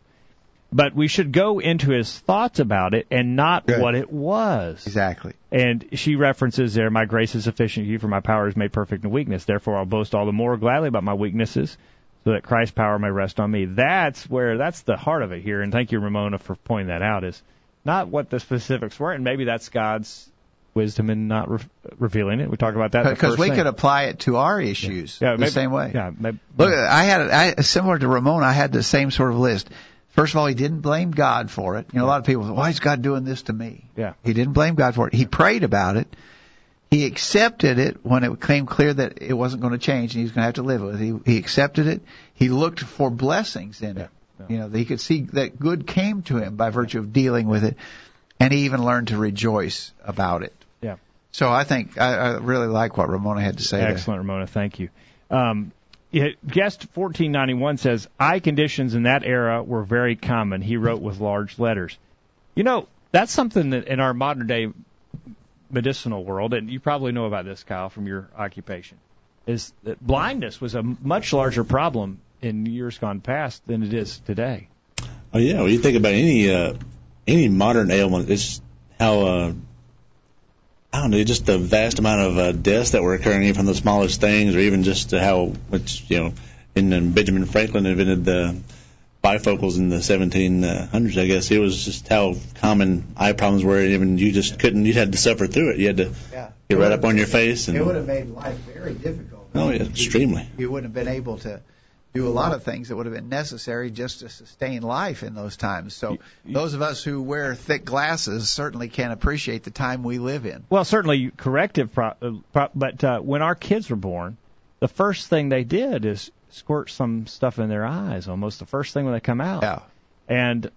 But we should go into his thoughts about it and not Good. What it was. Exactly. And she references there, "My grace is sufficient to you, for my power is made perfect in weakness. Therefore, I'll boast all the more gladly about my weaknesses, so that Christ's power may rest on me." That's where, that's the heart of it here, and thank you, Ramona, for pointing that out, is not what the specifics were, and maybe that's God's wisdom in not re- revealing it. We talk about that because we thing. could apply it to our issues yeah. Yeah, the maybe, same way. Yeah, maybe, Look, yeah. I had I, similar to Ramona, I had the same sort of list. First of all, he didn't blame God for it. You know, a lot of people say, "Why is God doing this to me?" Yeah, he didn't blame God for it. He prayed about it. He accepted it when it became clear that it wasn't going to change and he was going to have to live with it. He, he accepted it. He looked for blessings in yeah, it. Yeah. You know, that he could see that good came to him by virtue of dealing with it, and he even learned to rejoice about it. Yeah. So I think I, I really like what Ramona had to say. Excellent, there. Ramona. Thank you. Um, yeah, guest fourteen ninety-one says, "Eye conditions in that era were very common. He wrote with large letters." You know, that's something that in our modern day medicinal world, and you probably know about this, Kyle, from your occupation, is that blindness was a much larger problem in years gone past than it is today. Oh yeah, when you think about any uh, any modern ailment, it's how uh, I don't know, just the vast amount of uh, deaths that were occurring, even from the smallest things, or even just how which you know, in, in Benjamin Franklin invented the bifocals in the seventeen hundreds, I guess. It was just how common eye problems were. Even you just couldn't, you had to suffer through it. You had to yeah. get right up on your face. And it would have made life very difficult. Oh, yeah, extremely. You, you wouldn't have been able to do a lot of things that would have been necessary just to sustain life in those times. So you, you, those of us who wear thick glasses certainly can appreciate the time we live in. Well, certainly corrective, pro, pro, but uh, when our kids were born, the first thing they did is squirt some stuff in their eyes, almost the first thing when they come out. Yeah. And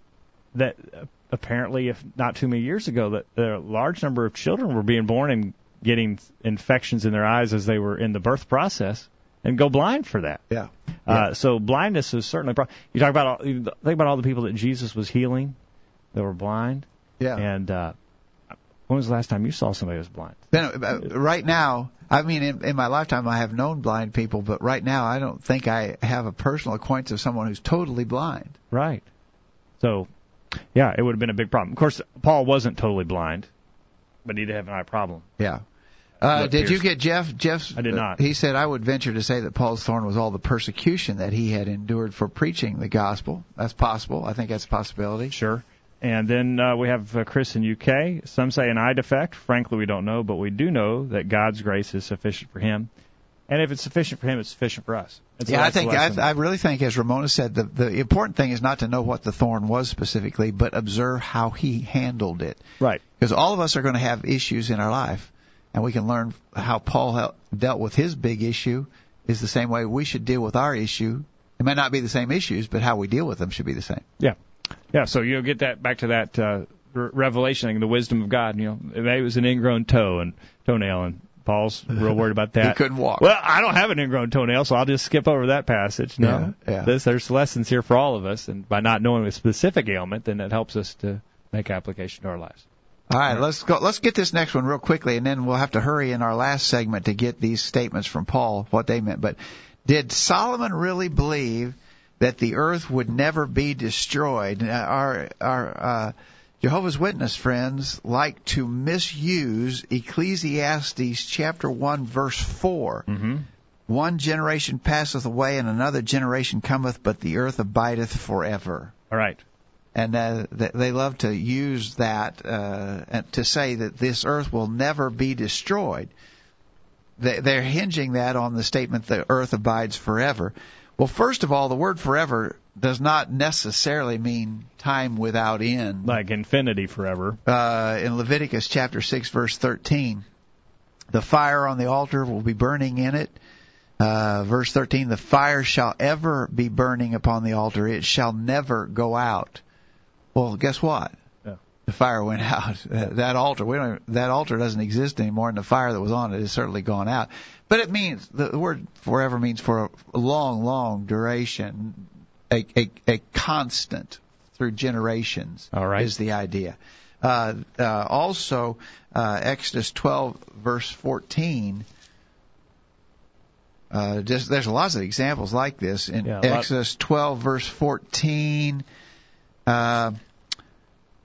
that uh, apparently, if not too many years ago, that a large number of children were being born and getting infections in their eyes as they were in the birth process and go blind for that. Yeah. Uh, yeah. So blindness is certainly a problem. You talk about all, think about all the people that Jesus was healing that were blind. Yeah. And uh, when was the last time you saw somebody who was blind? Then, uh, right now, I mean, in, in my lifetime, I have known blind people, but right now, I don't think I have a personal acquaintance of someone who's totally blind. Right. So, yeah, it would have been a big problem. Of course, Paul wasn't totally blind, but he did have an eye problem. Yeah. Uh, did you get Jeff? Jeff's, I did not. Uh, he said, I would venture to say that Paul's thorn was all the persecution that he had endured for preaching the gospel. That's possible. I think that's a possibility. Sure. And then uh, we have uh, Chris in U K. Some say an eye defect. Frankly, we don't know, but we do know that God's grace is sufficient for him. And if it's sufficient for him, it's sufficient for us. So yeah, I think I, I really think, as Ramona said, the, the important thing is not to know what the thorn was specifically, but observe how he handled it. Right. Because all of us are going to have issues in our life. And we can learn how Paul dealt with his big issue is the same way we should deal with our issue. It may not be the same issues, but how we deal with them should be the same. Yeah. Yeah, so you'll get that back to that uh, revelation, the wisdom of God. You know, maybe it was an ingrown toe and toenail, and Paul's real worried about that. He couldn't walk. Well, I don't have an ingrown toenail, so I'll just skip over that passage. No, yeah, yeah. This, there's lessons here for all of us, and by not knowing a specific ailment, then it helps us to make application to our lives. All right, let's go. Let's get this next one real quickly, and then we'll have to hurry in our last segment to get these statements from Paul, what they meant. But did Solomon really believe that the earth would never be destroyed? Our our uh, Jehovah's Witness friends like to misuse Ecclesiastes chapter one verse four. Mm-hmm. One generation passeth away, and another generation cometh, but the earth abideth forever. All right. And uh, they love to use that uh, to say that this earth will never be destroyed. They're hinging that on the statement the earth abides forever. Well, first of all, the word forever does not necessarily mean time without end. Like infinity forever. Uh, in Leviticus chapter six, verse thirteen, the fire on the altar will be burning in it. Uh, verse thirteen, the fire shall ever be burning upon the altar. It shall never go out. Well, guess what? Yeah. The fire went out. That, that altar, we don't. That altar doesn't exist anymore, and the fire that was on it has certainly gone out. But it means the word "forever" means for a long, long duration, a a, a constant through generations. All right. Is the idea. Uh, uh, also, uh, Exodus twelve verse fourteen. Uh, just, there's lots of examples like this in yeah, Exodus twelve verse fourteen. Uh,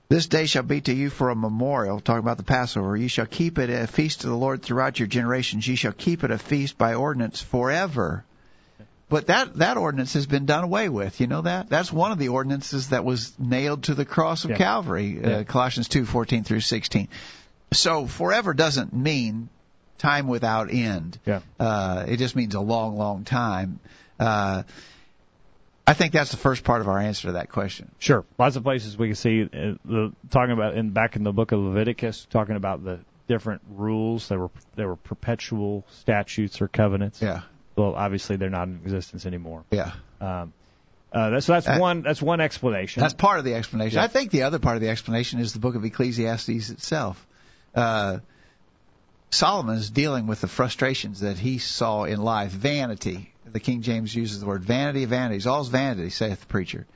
this day shall be to you for a memorial, talking about the Passover. You shall keep it a feast to the Lord throughout your generations. You shall keep it a feast by ordinance forever. But that, that ordinance has been done away with. You know that? That's one of the ordinances that was nailed to the cross of yeah. Calvary, uh, yeah. Colossians two, fourteen through sixteen. So forever doesn't mean time without end. Yeah. Uh, it just means a long, long time. Uh I think that's the first part of our answer to that question. Sure. Lots of places we can see, uh, the, talking about in back in the book of Leviticus, talking about the different rules. There were there were perpetual statutes or covenants. Yeah. Well, obviously they're not in existence anymore. Yeah. Um, uh, that's, so that's I, one that's one explanation. That's part of the explanation. Yeah. I think the other part of the explanation is the book of Ecclesiastes itself. Uh, Solomon is dealing with the frustrations that he saw in life, vanity. The King James uses the word vanity of vanities. All's vanity, saith the preacher.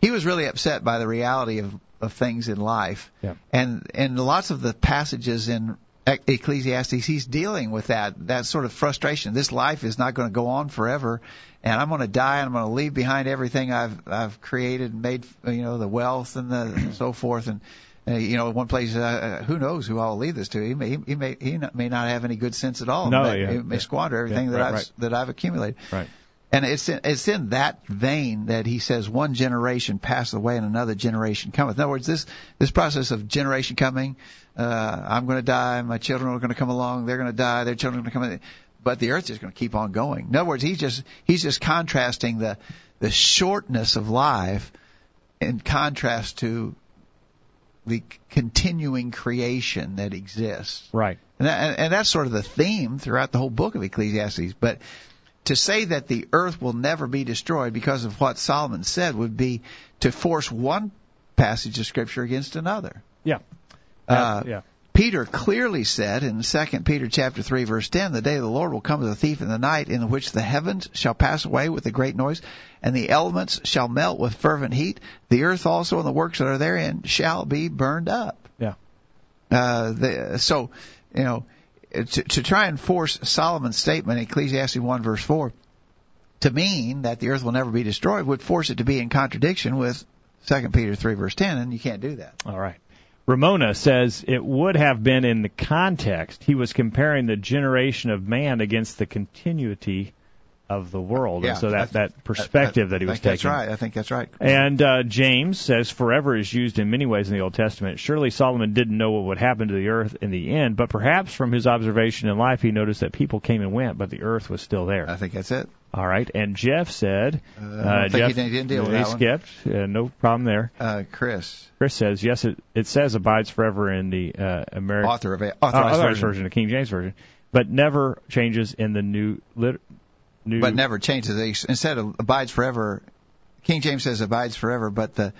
He was really upset by the reality of, of things in life. Yeah. And and lots of the passages in Ecclesiastes, he's dealing with that, that sort of frustration. This life is not going to go on forever, and I'm going to die, and I'm going to leave behind everything I've I've created and made, you know, the wealth and the and so forth. And, uh, you know, one place, uh, who knows who I'll leave this to. He may, he may, he may not have any good sense at all. No, may, yeah, he may yeah, squander everything yeah, right, that I've right. that I've accumulated. Right. And it's in, it's in that vein that he says, one generation passeth away and another generation cometh. In other words, this this process of generation coming, uh, I'm going to die, my children are going to come along, they're going to die, their children are going to come, but the earth is going to keep on going. In other words, he's just he's just contrasting the the shortness of life in contrast to the continuing creation that exists. Right. And, that, and that's sort of the theme throughout the whole book of Ecclesiastes. But to say that the earth will never be destroyed because of what Solomon said would be to force one passage of Scripture against another. Yeah. Uh, yeah. Peter clearly said in Second Peter chapter three, verse ten, the day of the Lord will come as a thief in the night, in which the heavens shall pass away with a great noise, and the elements shall melt with fervent heat. The earth also and the works that are therein shall be burned up. Yeah. Uh, the, so, you know, to, to try and force Solomon's statement, Ecclesiastes one, verse four, to mean that the earth will never be destroyed would force it to be in contradiction with Second Peter three, verse ten, and you can't do that. All right. Ramona says it would have been in the context. He was comparing the generation of man against the continuity of the world. Yeah, and so that, that perspective I, I, that he was taking. That's right. I think that's right. And uh, James says forever is used in many ways in the Old Testament. Surely Solomon didn't know what would happen to the earth in the end, but perhaps from his observation in life he noticed that people came and went, but the earth was still there. I think that's it. All right, and Jeff said, uh, uh, Jeff, he didn't deal with he that skipped, uh, no problem there. Uh, Chris. Chris says, yes, it, it says abides forever in the uh, American author of, uh, authorized version. version, the King James Version, but never changes in the new, lit- new. But never changes. Instead of abides forever, King James says abides forever, but the.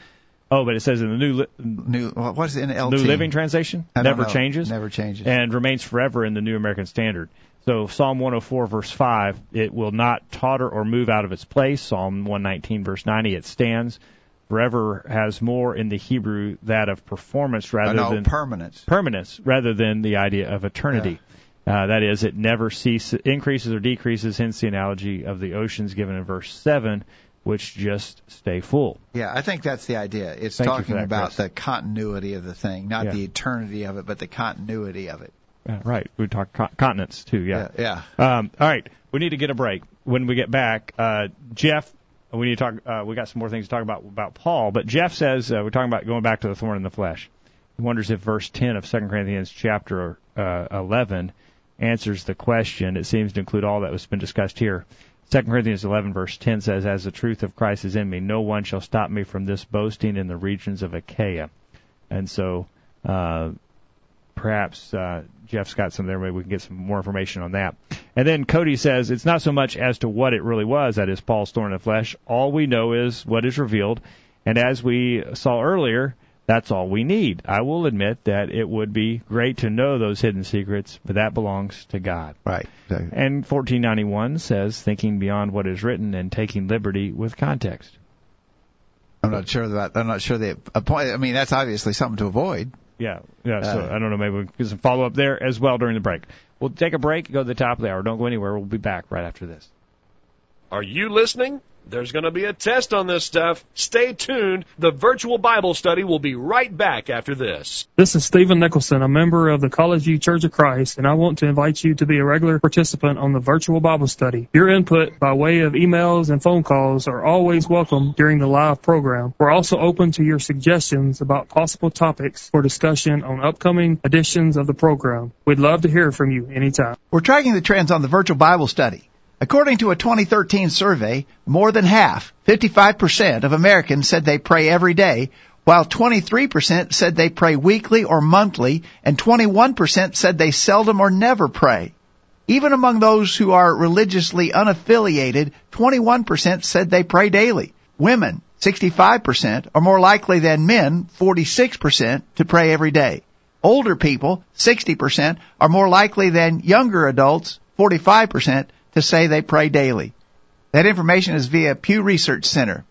Oh, but it says in the new, li- new what is it, in L T? New Living Translation, I never changes. Never changes. And remains forever in the New American Standard. So Psalm one oh four, verse five, it will not totter or move out of its place. Psalm one nineteen, verse ninety, it stands. Forever has more in the Hebrew that of performance rather no, than... permanence. Permanence rather than the idea of eternity. Yeah. Uh, that is, it never ceases, increases or decreases, hence the analogy of the oceans given in verse seven, which just stay full. Yeah, I think that's the idea. It's Thank talking that, about Chris. The continuity of the thing, not yeah. the eternity of it, but the continuity of it. Uh, right. We talk co- continents, too. Yeah. Yeah. yeah. Um, all right. We need to get a break. When we get back, uh, Jeff, we need to talk. Uh, we got some more things to talk about about Paul. But Jeff says uh, we're talking about going back to the thorn in the flesh. He wonders if verse ten of Second Corinthians chapter eleven answers the question. It seems to include all that was been discussed here. Second Corinthians eleven, verse ten says, as the truth of Christ is in me, no one shall stop me from this boasting in the regions of Achaia. And so... Uh, Perhaps uh, Jeff's got some there. Maybe we can get some more information on that. And then Cody says, it's not so much as to what it really was, that is Paul's thorn in the flesh. All we know is what is revealed. And as we saw earlier, that's all we need. I will admit that it would be great to know those hidden secrets, but that belongs to God. Right. Exactly. And fourteen ninety-one says, thinking beyond what is written and taking liberty with context. I'm not sure that, I'm not sure that, I mean, that's obviously something to avoid. Yeah, yeah. So I don't know. Maybe we can get some follow-up there as well during the break. We'll take a break, go to the top of the hour. Don't go anywhere. We'll be back right after this. Are you listening? There's going to be a test on this stuff. Stay tuned. The Virtual Bible Study will be right back after this. This is Stephen Nicholson, a member of the College View Church of Christ, and I want to invite you to be a regular participant on the Virtual Bible Study. Your input by way of emails and phone calls are always welcome during the live program. We're also open to your suggestions about possible topics for discussion on upcoming editions of the program. We'd love to hear from you anytime. We're tracking the trends on the Virtual Bible Study. According to a twenty thirteen survey, more than half, fifty-five percent of Americans said they pray every day, while twenty-three percent said they pray weekly or monthly, and twenty-one percent said they seldom or never pray. Even among those who are religiously unaffiliated, twenty-one percent said they pray daily. Women, sixty-five percent, are more likely than men, forty-six percent, to pray every day. Older people, sixty percent, are more likely than younger adults, forty-five percent, to say they pray daily. That information is via Pew Research Center.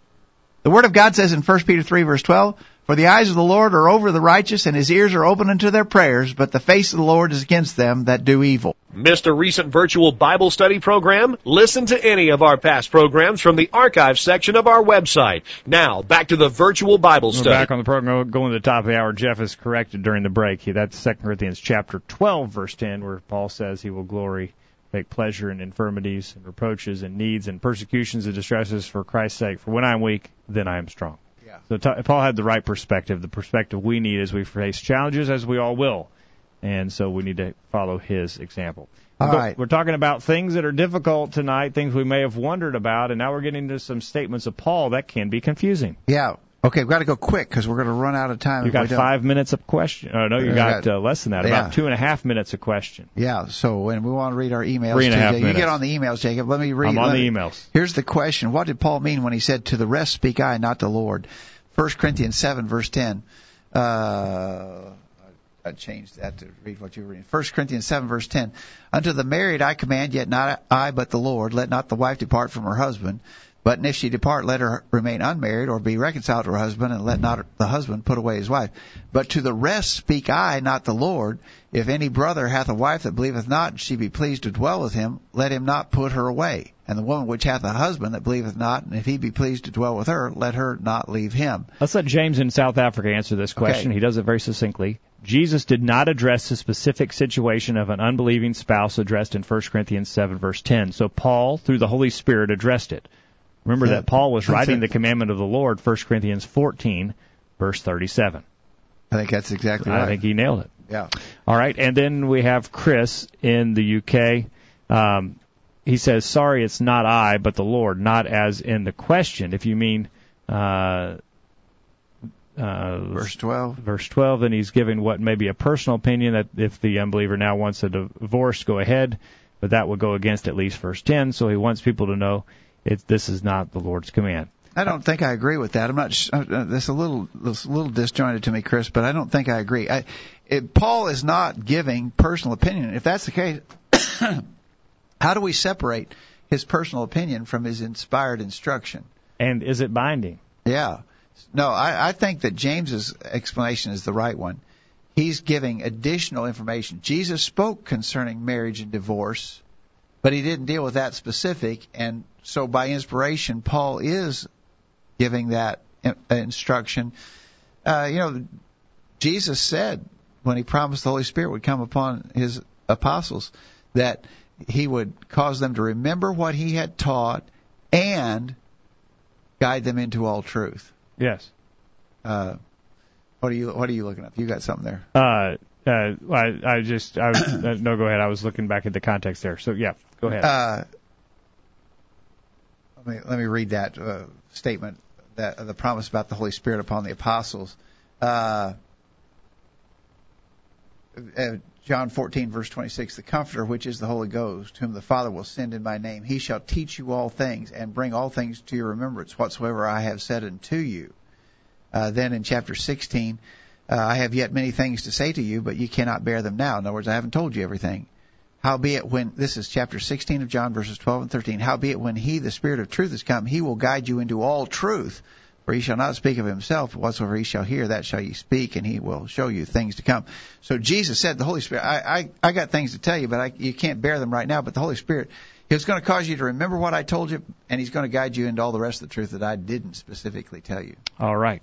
The Word of God says in First Peter three, verse twelve, for the eyes of the Lord are over the righteous, and his ears are open unto their prayers, but the face of the Lord is against them that do evil. Missed a recent Virtual Bible Study program? Listen to any of our past programs from the archive section of our website. Now, back to the Virtual Bible Study. We're back on the program, going to the top of the hour. Jeff is corrected during the break. That's Second Corinthians chapter twelve, verse ten, where Paul says he will glory, take pleasure in infirmities and reproaches and needs and persecutions and distresses for Christ's sake. For when I am weak, then I am strong. Yeah. So t- Paul had the right perspective, the perspective we need as we face challenges, as we all will. And so we need to follow his example. All right. We're talking about things that are difficult tonight, things we may have wondered about, and now we're getting to some statements of Paul that can be confusing. Yeah. Okay, we've got to go quick because we're going to run out of time. You got five minutes of question. Oh, no, you got uh, less than that, yeah. About two and a half minutes of question. Yeah, so and we want to read our emails. Three and a half minutes. You get on the emails, Jacob. Let me read. I'm on the emails. Here's the question. What did Paul mean when he said, to the rest speak I, not the Lord? First Corinthians seven, verse ten. Uh, I changed that to read what you were reading. First Corinthians seven, verse ten. Unto the married I command, yet not I, but the Lord. Let not the wife depart from her husband. But if she depart, let her remain unmarried, or be reconciled to her husband, and let not the husband put away his wife. But to the rest speak I, not the Lord. If any brother hath a wife that believeth not, and she be pleased to dwell with him, let him not put her away. And the woman which hath a husband that believeth not, and if he be pleased to dwell with her, let her not leave him. Let's let James in South Africa answer this question. Okay. He does it very succinctly. Jesus did not address the specific situation of an unbelieving spouse addressed in First Corinthians seven, verse ten. So Paul, through the Holy Spirit, addressed it. Remember that Paul was writing the commandment of the Lord, First Corinthians fourteen, verse thirty-seven. I think that's exactly right. I think he nailed it. Yeah. All right, and then we have Chris in the U K. Um, he says, sorry, it's not I, but the Lord, not as in the question. If you mean uh, uh, verse twelve. Verse twelve, and he's giving what may be a personal opinion, that if the unbeliever now wants a divorce, go ahead, but that would go against at least verse ten, so he wants people to know It, this is not the Lord's command. I don't think I agree with that. I'm not. Uh, that's a little, that's a little disjointed to me, Chris. But I don't think I agree. I, it, Paul is not giving personal opinion. If that's the case, how do we separate his personal opinion from his inspired instruction? And is it binding? Yeah. No, I, I think that James's explanation is the right one. He's giving additional information. Jesus spoke concerning marriage and divorce, but he didn't deal with that specific, and so by inspiration, Paul is giving that instruction. Uh, you know, Jesus said when he promised the Holy Spirit would come upon his apostles that he would cause them to remember what he had taught and guide them into all truth. Yes. Uh, what are you What are you looking up? You got something there? Uh. Uh, I, I just, I was, uh, no, go ahead. I was looking back at the context there. So, yeah, go ahead. Uh, let me, let me read that uh, statement, that uh, the promise about the Holy Spirit upon the apostles. Uh, uh, John fourteen, verse twenty-six, the Comforter, which is the Holy Ghost, whom the Father will send in my name, he shall teach you all things and bring all things to your remembrance, whatsoever I have said unto you. Uh, then in chapter sixteen, Uh, I have yet many things to say to you, but you cannot bear them now. In other words, I haven't told you everything. Howbeit when, this is chapter sixteen of John, verses twelve and thirteen, howbeit when he, the Spirit of truth, is come, he will guide you into all truth, for he shall not speak of himself. Whatsoever he shall hear, that shall ye speak, and he will show you things to come. So Jesus said, the Holy Spirit, I, I, I got things to tell you, but I, you can't bear them right now, but the Holy Spirit, he's going to cause you to remember what I told you, and he's going to guide you into all the rest of the truth that I didn't specifically tell you. All right.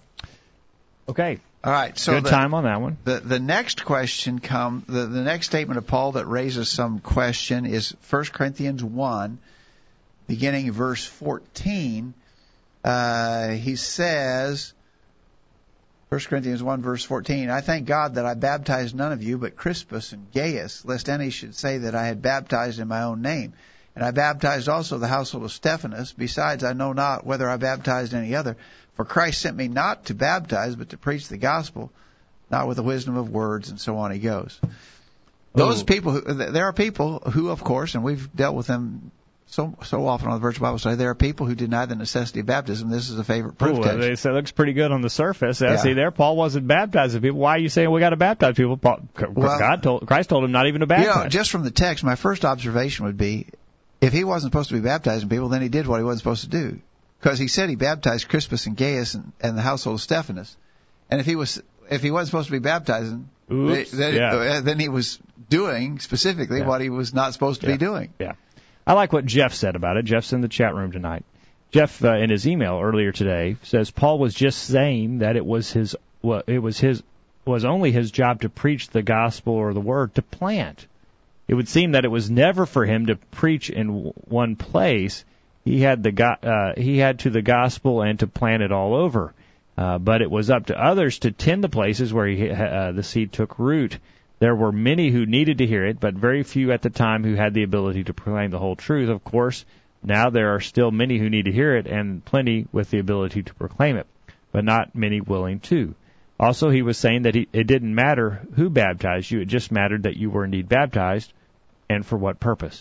Okay. All right, so good the, time on that one. The the next question come the, the next statement of Paul that raises some question is First Corinthians one, beginning verse fourteen. Uh, he says, First Corinthians one, verse fourteen, I thank God that I baptized none of you but Crispus and Gaius, lest any should say that I had baptized in my own name. And I baptized also the household of Stephanus. Besides, I know not whether I baptized any other. For Christ sent me not to baptize, but to preach the gospel, not with the wisdom of words, and so on he goes. Those Ooh. people, who, there are people who, of course, and we've dealt with them so so often on the Virtual Bible Study, there are people who deny the necessity of baptism. This is a favorite proof Ooh, text. They say it looks pretty good on the surface. Yeah. See there, Paul wasn't baptizing people. Why are you saying we got to baptize people? Paul, well, God told, Christ told him not even to baptize. You know, just from the text, my first observation would be, if he wasn't supposed to be baptizing people, then he did what he wasn't supposed to do. Because he said he baptized Crispus and Gaius and, and the household of Stephanus, and if he was if he wasn't supposed to be baptizing, Oops, then, yeah. then he was doing specifically yeah. what he was not supposed to yeah. be doing. Yeah, I like what Jeff said about it. Jeff's in the chat room tonight. Jeff, uh, in his email earlier today, says Paul was just saying that it was his well, it was his was only his job to preach the gospel or the word to plant. It would seem that it was never for him to preach in w- one place. He had the uh, he had to the gospel and to plant it all over, uh, but it was up to others to tend the places where he, uh, the seed took root. There were many who needed to hear it, but very few at the time who had the ability to proclaim the whole truth. Of course, now there are still many who need to hear it, and plenty with the ability to proclaim it, but not many willing to. Also, he was saying that he, it didn't matter who baptized you; it just mattered that you were indeed baptized, and for what purpose.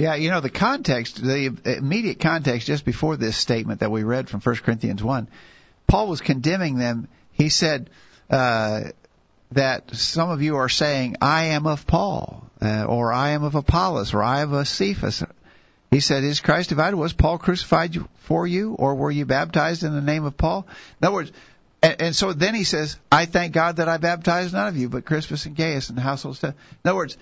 Yeah, you know, the context, the immediate context just before this statement that we read from First Corinthians one, Paul was condemning them. He said, uh, that some of you are saying, I am of Paul, uh, or I am of Apollos, or I am of Cephas. He said, is Christ divided? Was Paul crucified for you, or were you baptized in the name of Paul? In other words, and, and so then he says, I thank God that I baptized none of you, but Crispus and Gaius and the household stuff. In other words,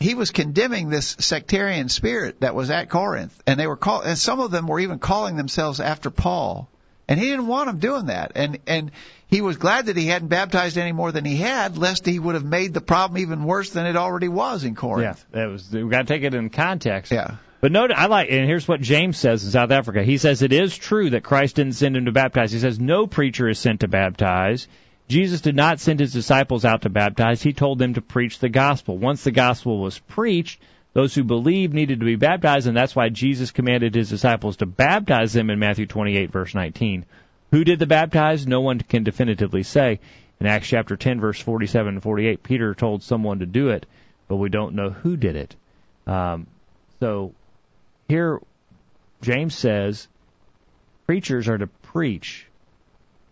he was condemning this sectarian spirit that was at Corinth, and they were call- and some of them were even calling themselves after Paul. And he didn't want them doing that. And and he was glad that he hadn't baptized any more than he had, lest he would have made the problem even worse than it already was in Corinth. Yeah, that was, we've got to take it in context. Yeah. But note, I like, and here's what James says in South Africa. He says, it is true that Christ didn't send him to baptize. He says, no preacher is sent to baptize. Jesus did not send his disciples out to baptize. He told them to preach the gospel. Once the gospel was preached, those who believed needed to be baptized, and that's why Jesus commanded his disciples to baptize them in Matthew twenty-eight, verse nineteen. Who did the baptize? No one can definitively say. In Acts chapter ten, verse forty-seven and forty-eight, Peter told someone to do it, but we don't know who did it. Um, so here James says preachers are to preach.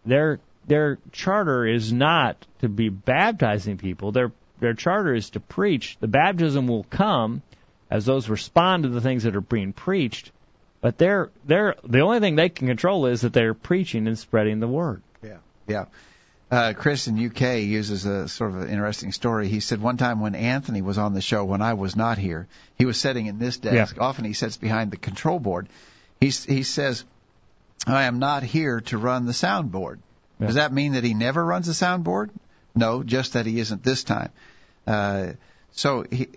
Their their charter is not to be baptizing people. Their their charter is to preach. The baptism will come as those respond to the things that are being preached, but they're they're the only thing they can control is that they're preaching and spreading the word. Yeah, yeah. Uh, Chris in U K uses a sort of an interesting story. He said one time when Anthony was on the show, when I was not here, he was sitting in this desk. Yeah. Often he sits behind the control board. He he says, "I am not here to run the soundboard." Yeah. Does that mean that he never runs the soundboard? No, just that he isn't this time. Uh, so he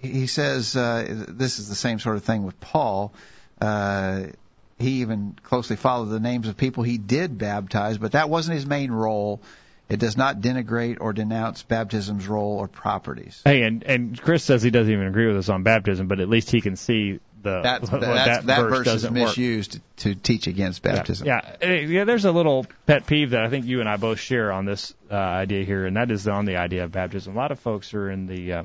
he says uh, this is the same sort of thing with Paul. Uh, he even closely followed the names of people he did baptize, but that wasn't his main role. It does not denigrate or denounce baptism's role or properties. Hey, and, and Chris says he doesn't even agree with us on baptism, but at least he can see the that, that, that, that verse, verse is misused work. to teach against baptism. Yeah. Yeah. yeah, there's a little pet peeve that I think you and I both share on this uh, idea here, and that is on the idea of baptism. A lot of folks are in the uh,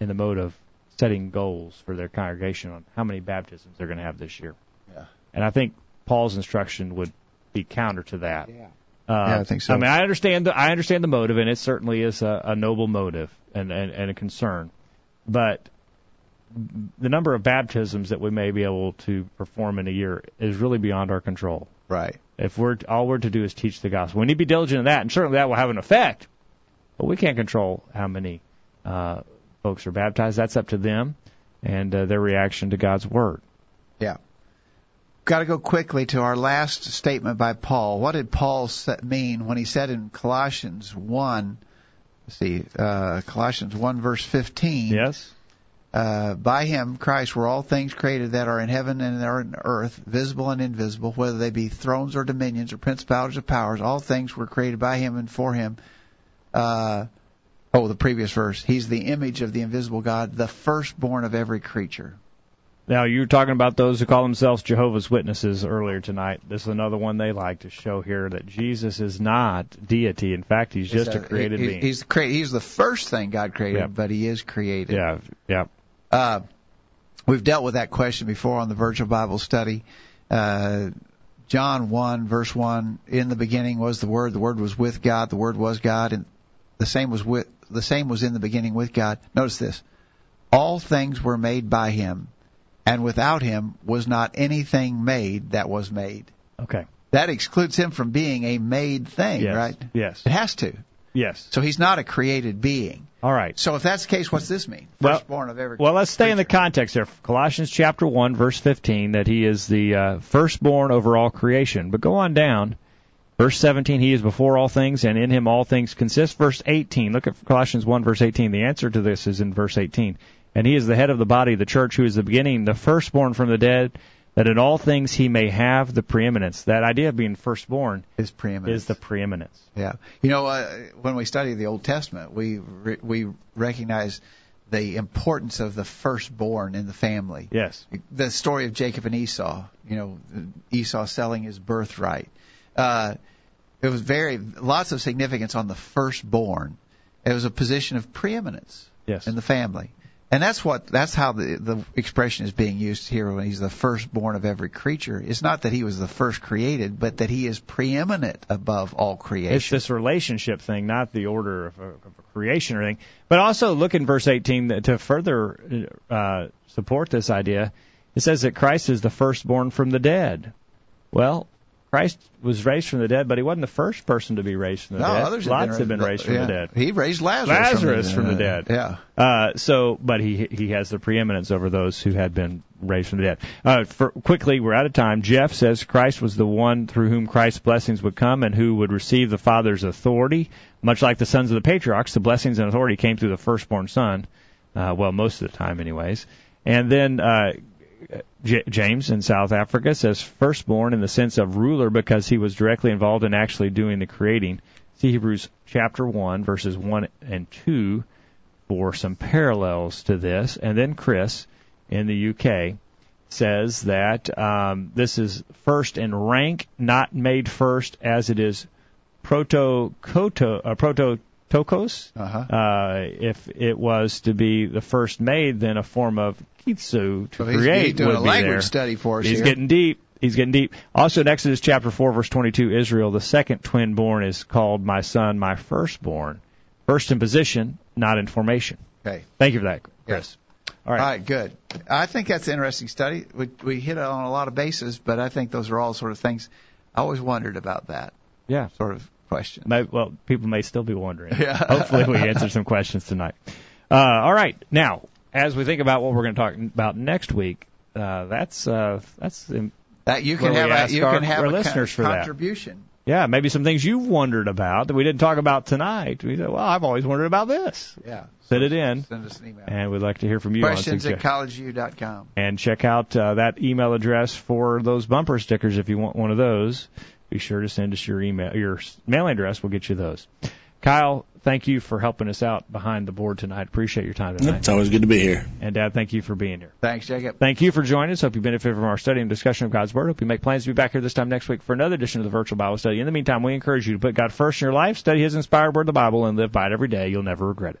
in the mode of setting goals for their congregation on how many baptisms they're going to have this year. Yeah. And I think Paul's instruction would be counter to that. Yeah. Uh, yeah, I think so. I mean, I understand the I understand the motive, and it certainly is a, a noble motive and, and, and a concern. But the number of baptisms that we may be able to perform in a year is really beyond our control. Right. If we're all we're to do is teach the gospel, we need to be diligent in that, and certainly that will have an effect. But we can't control how many uh, folks are baptized. That's up to them and uh, their reaction to God's word. Yeah. Got to go quickly to our last statement by Paul. What did Paul mean when he said in Colossians one, let's see, uh, Colossians one verse fifteen? Yes. Uh, by him, Christ, were all things created that are in heaven and that are in earth, visible and invisible, whether they be thrones or dominions or principalities or powers. All things were created by him and for him. Uh, oh, the previous verse. He's the image of the invisible God, the firstborn of every creature. Now, you were talking about those who call themselves Jehovah's Witnesses earlier tonight. This is another one they like to show here, that Jesus is not deity. In fact, he's just a, a created he, being. He's, crea- he's the first thing God created, yep. But he is created. Yeah, yeah. Uh, we've dealt with that question before on the Virtual Bible Study. Uh, John one, verse one, in the beginning was the Word. The Word was with God. The Word was God. And the same was with, the same was in the beginning with God. Notice this. All things were made by him. And without him was not anything made that was made. Okay. That excludes him from being a made thing, yes. Right? Yes. It has to. Yes. So he's not a created being. All right. So if that's the case, what's this mean? Firstborn well, of every Well, let's stay creature. In the context there. Colossians chapter one, verse fifteen, that he is the uh, firstborn over all creation. But go on down. Verse seventeen, he is before all things, and in him all things consist. Verse eighteen, look at Colossians one, verse eighteen. The answer to this is in verse eighteen. And he is the head of the body, the church, who is the beginning, the firstborn from the dead, that in all things he may have the preeminence. That idea of being firstborn is, preeminence. is the preeminence. Yeah. You know, uh, when we study the Old Testament, we re- we recognize the importance of the firstborn in the family. Yes. The story of Jacob and Esau, you know, Esau selling his birthright. Uh, it was very, lots of significance on the firstborn. It was a position of preeminence yes. in the family. And that's what that's how the, the expression is being used here when he's the firstborn of every creature. It's not that he was the first created, but that he is preeminent above all creation. It's this relationship thing, not the order of, of creation or anything. But also look in verse eighteen to further uh, support this idea. It says that Christ is the firstborn from the dead. Well, Christ was raised from the dead, but he wasn't the first person to be raised from the no, dead. Others have Lots been raised, have been raised from yeah. the dead. He raised Lazarus, Lazarus from the dead. From the dead. Yeah. Uh, so, but he he has the preeminence over those who had been raised from the dead. Uh, for, quickly, we're out of time. Jeff says Christ was the one through whom Christ's blessings would come and who would receive the Father's authority. Much like the sons of the patriarchs, the blessings and authority came through the firstborn son. Uh, well, most of the time, anyways. And then... Uh, J- James in South Africa says firstborn in the sense of ruler because he was directly involved in actually doing the creating. See Hebrews chapter one, verses one and two for some parallels to this. And then Chris in the U K says that um, this is first in rank, not made first as it is proto-koto, uh, proto Tokos. Uh-huh. Uh, if it was to be the first made, then a form of kitsu to well, he's, create he's doing would a be language there. Study for us he's here. getting deep. He's getting deep. Also in Exodus chapter four, verse twenty-two, Israel, the second twin born is called my son, my firstborn. First in position, not in formation. Okay. Thank you for that, Chris. Yeah. All right. All right. Good. I think that's an interesting study. We, we hit on a lot of bases, but I think those are all sort of things I always wondered about that. Yeah. Sort of. Question. May, well, people may still be wondering. Yeah. Hopefully we answer some questions tonight. Uh, all right. Now, as we think about what we're going to talk about next week, uh, that's uh, that's that you can have a, you our, can have our a listeners con- for contribution. That. Yeah, maybe some things you've wondered about that we didn't talk about tonight. We said, well, I've always wondered about this. Yeah. Send it in. Send us an email. And we'd like to hear from you. Questions on at college view dot com. And check out uh, that email address for those bumper stickers if you want one of those. Be sure to send us your email, your mailing address. We'll get you those. Kyle, thank you for helping us out behind the board tonight. Appreciate your time tonight. It's always good to be here. And, Dad, thank you for being here. Thanks, Jacob. Thank you for joining us. Hope you benefit from our study and discussion of God's Word. Hope you make plans to be back here this time next week for another edition of the Virtual Bible Study. In the meantime, we encourage you to put God first in your life, study His inspired Word, the Bible, and live by it every day. You'll never regret it.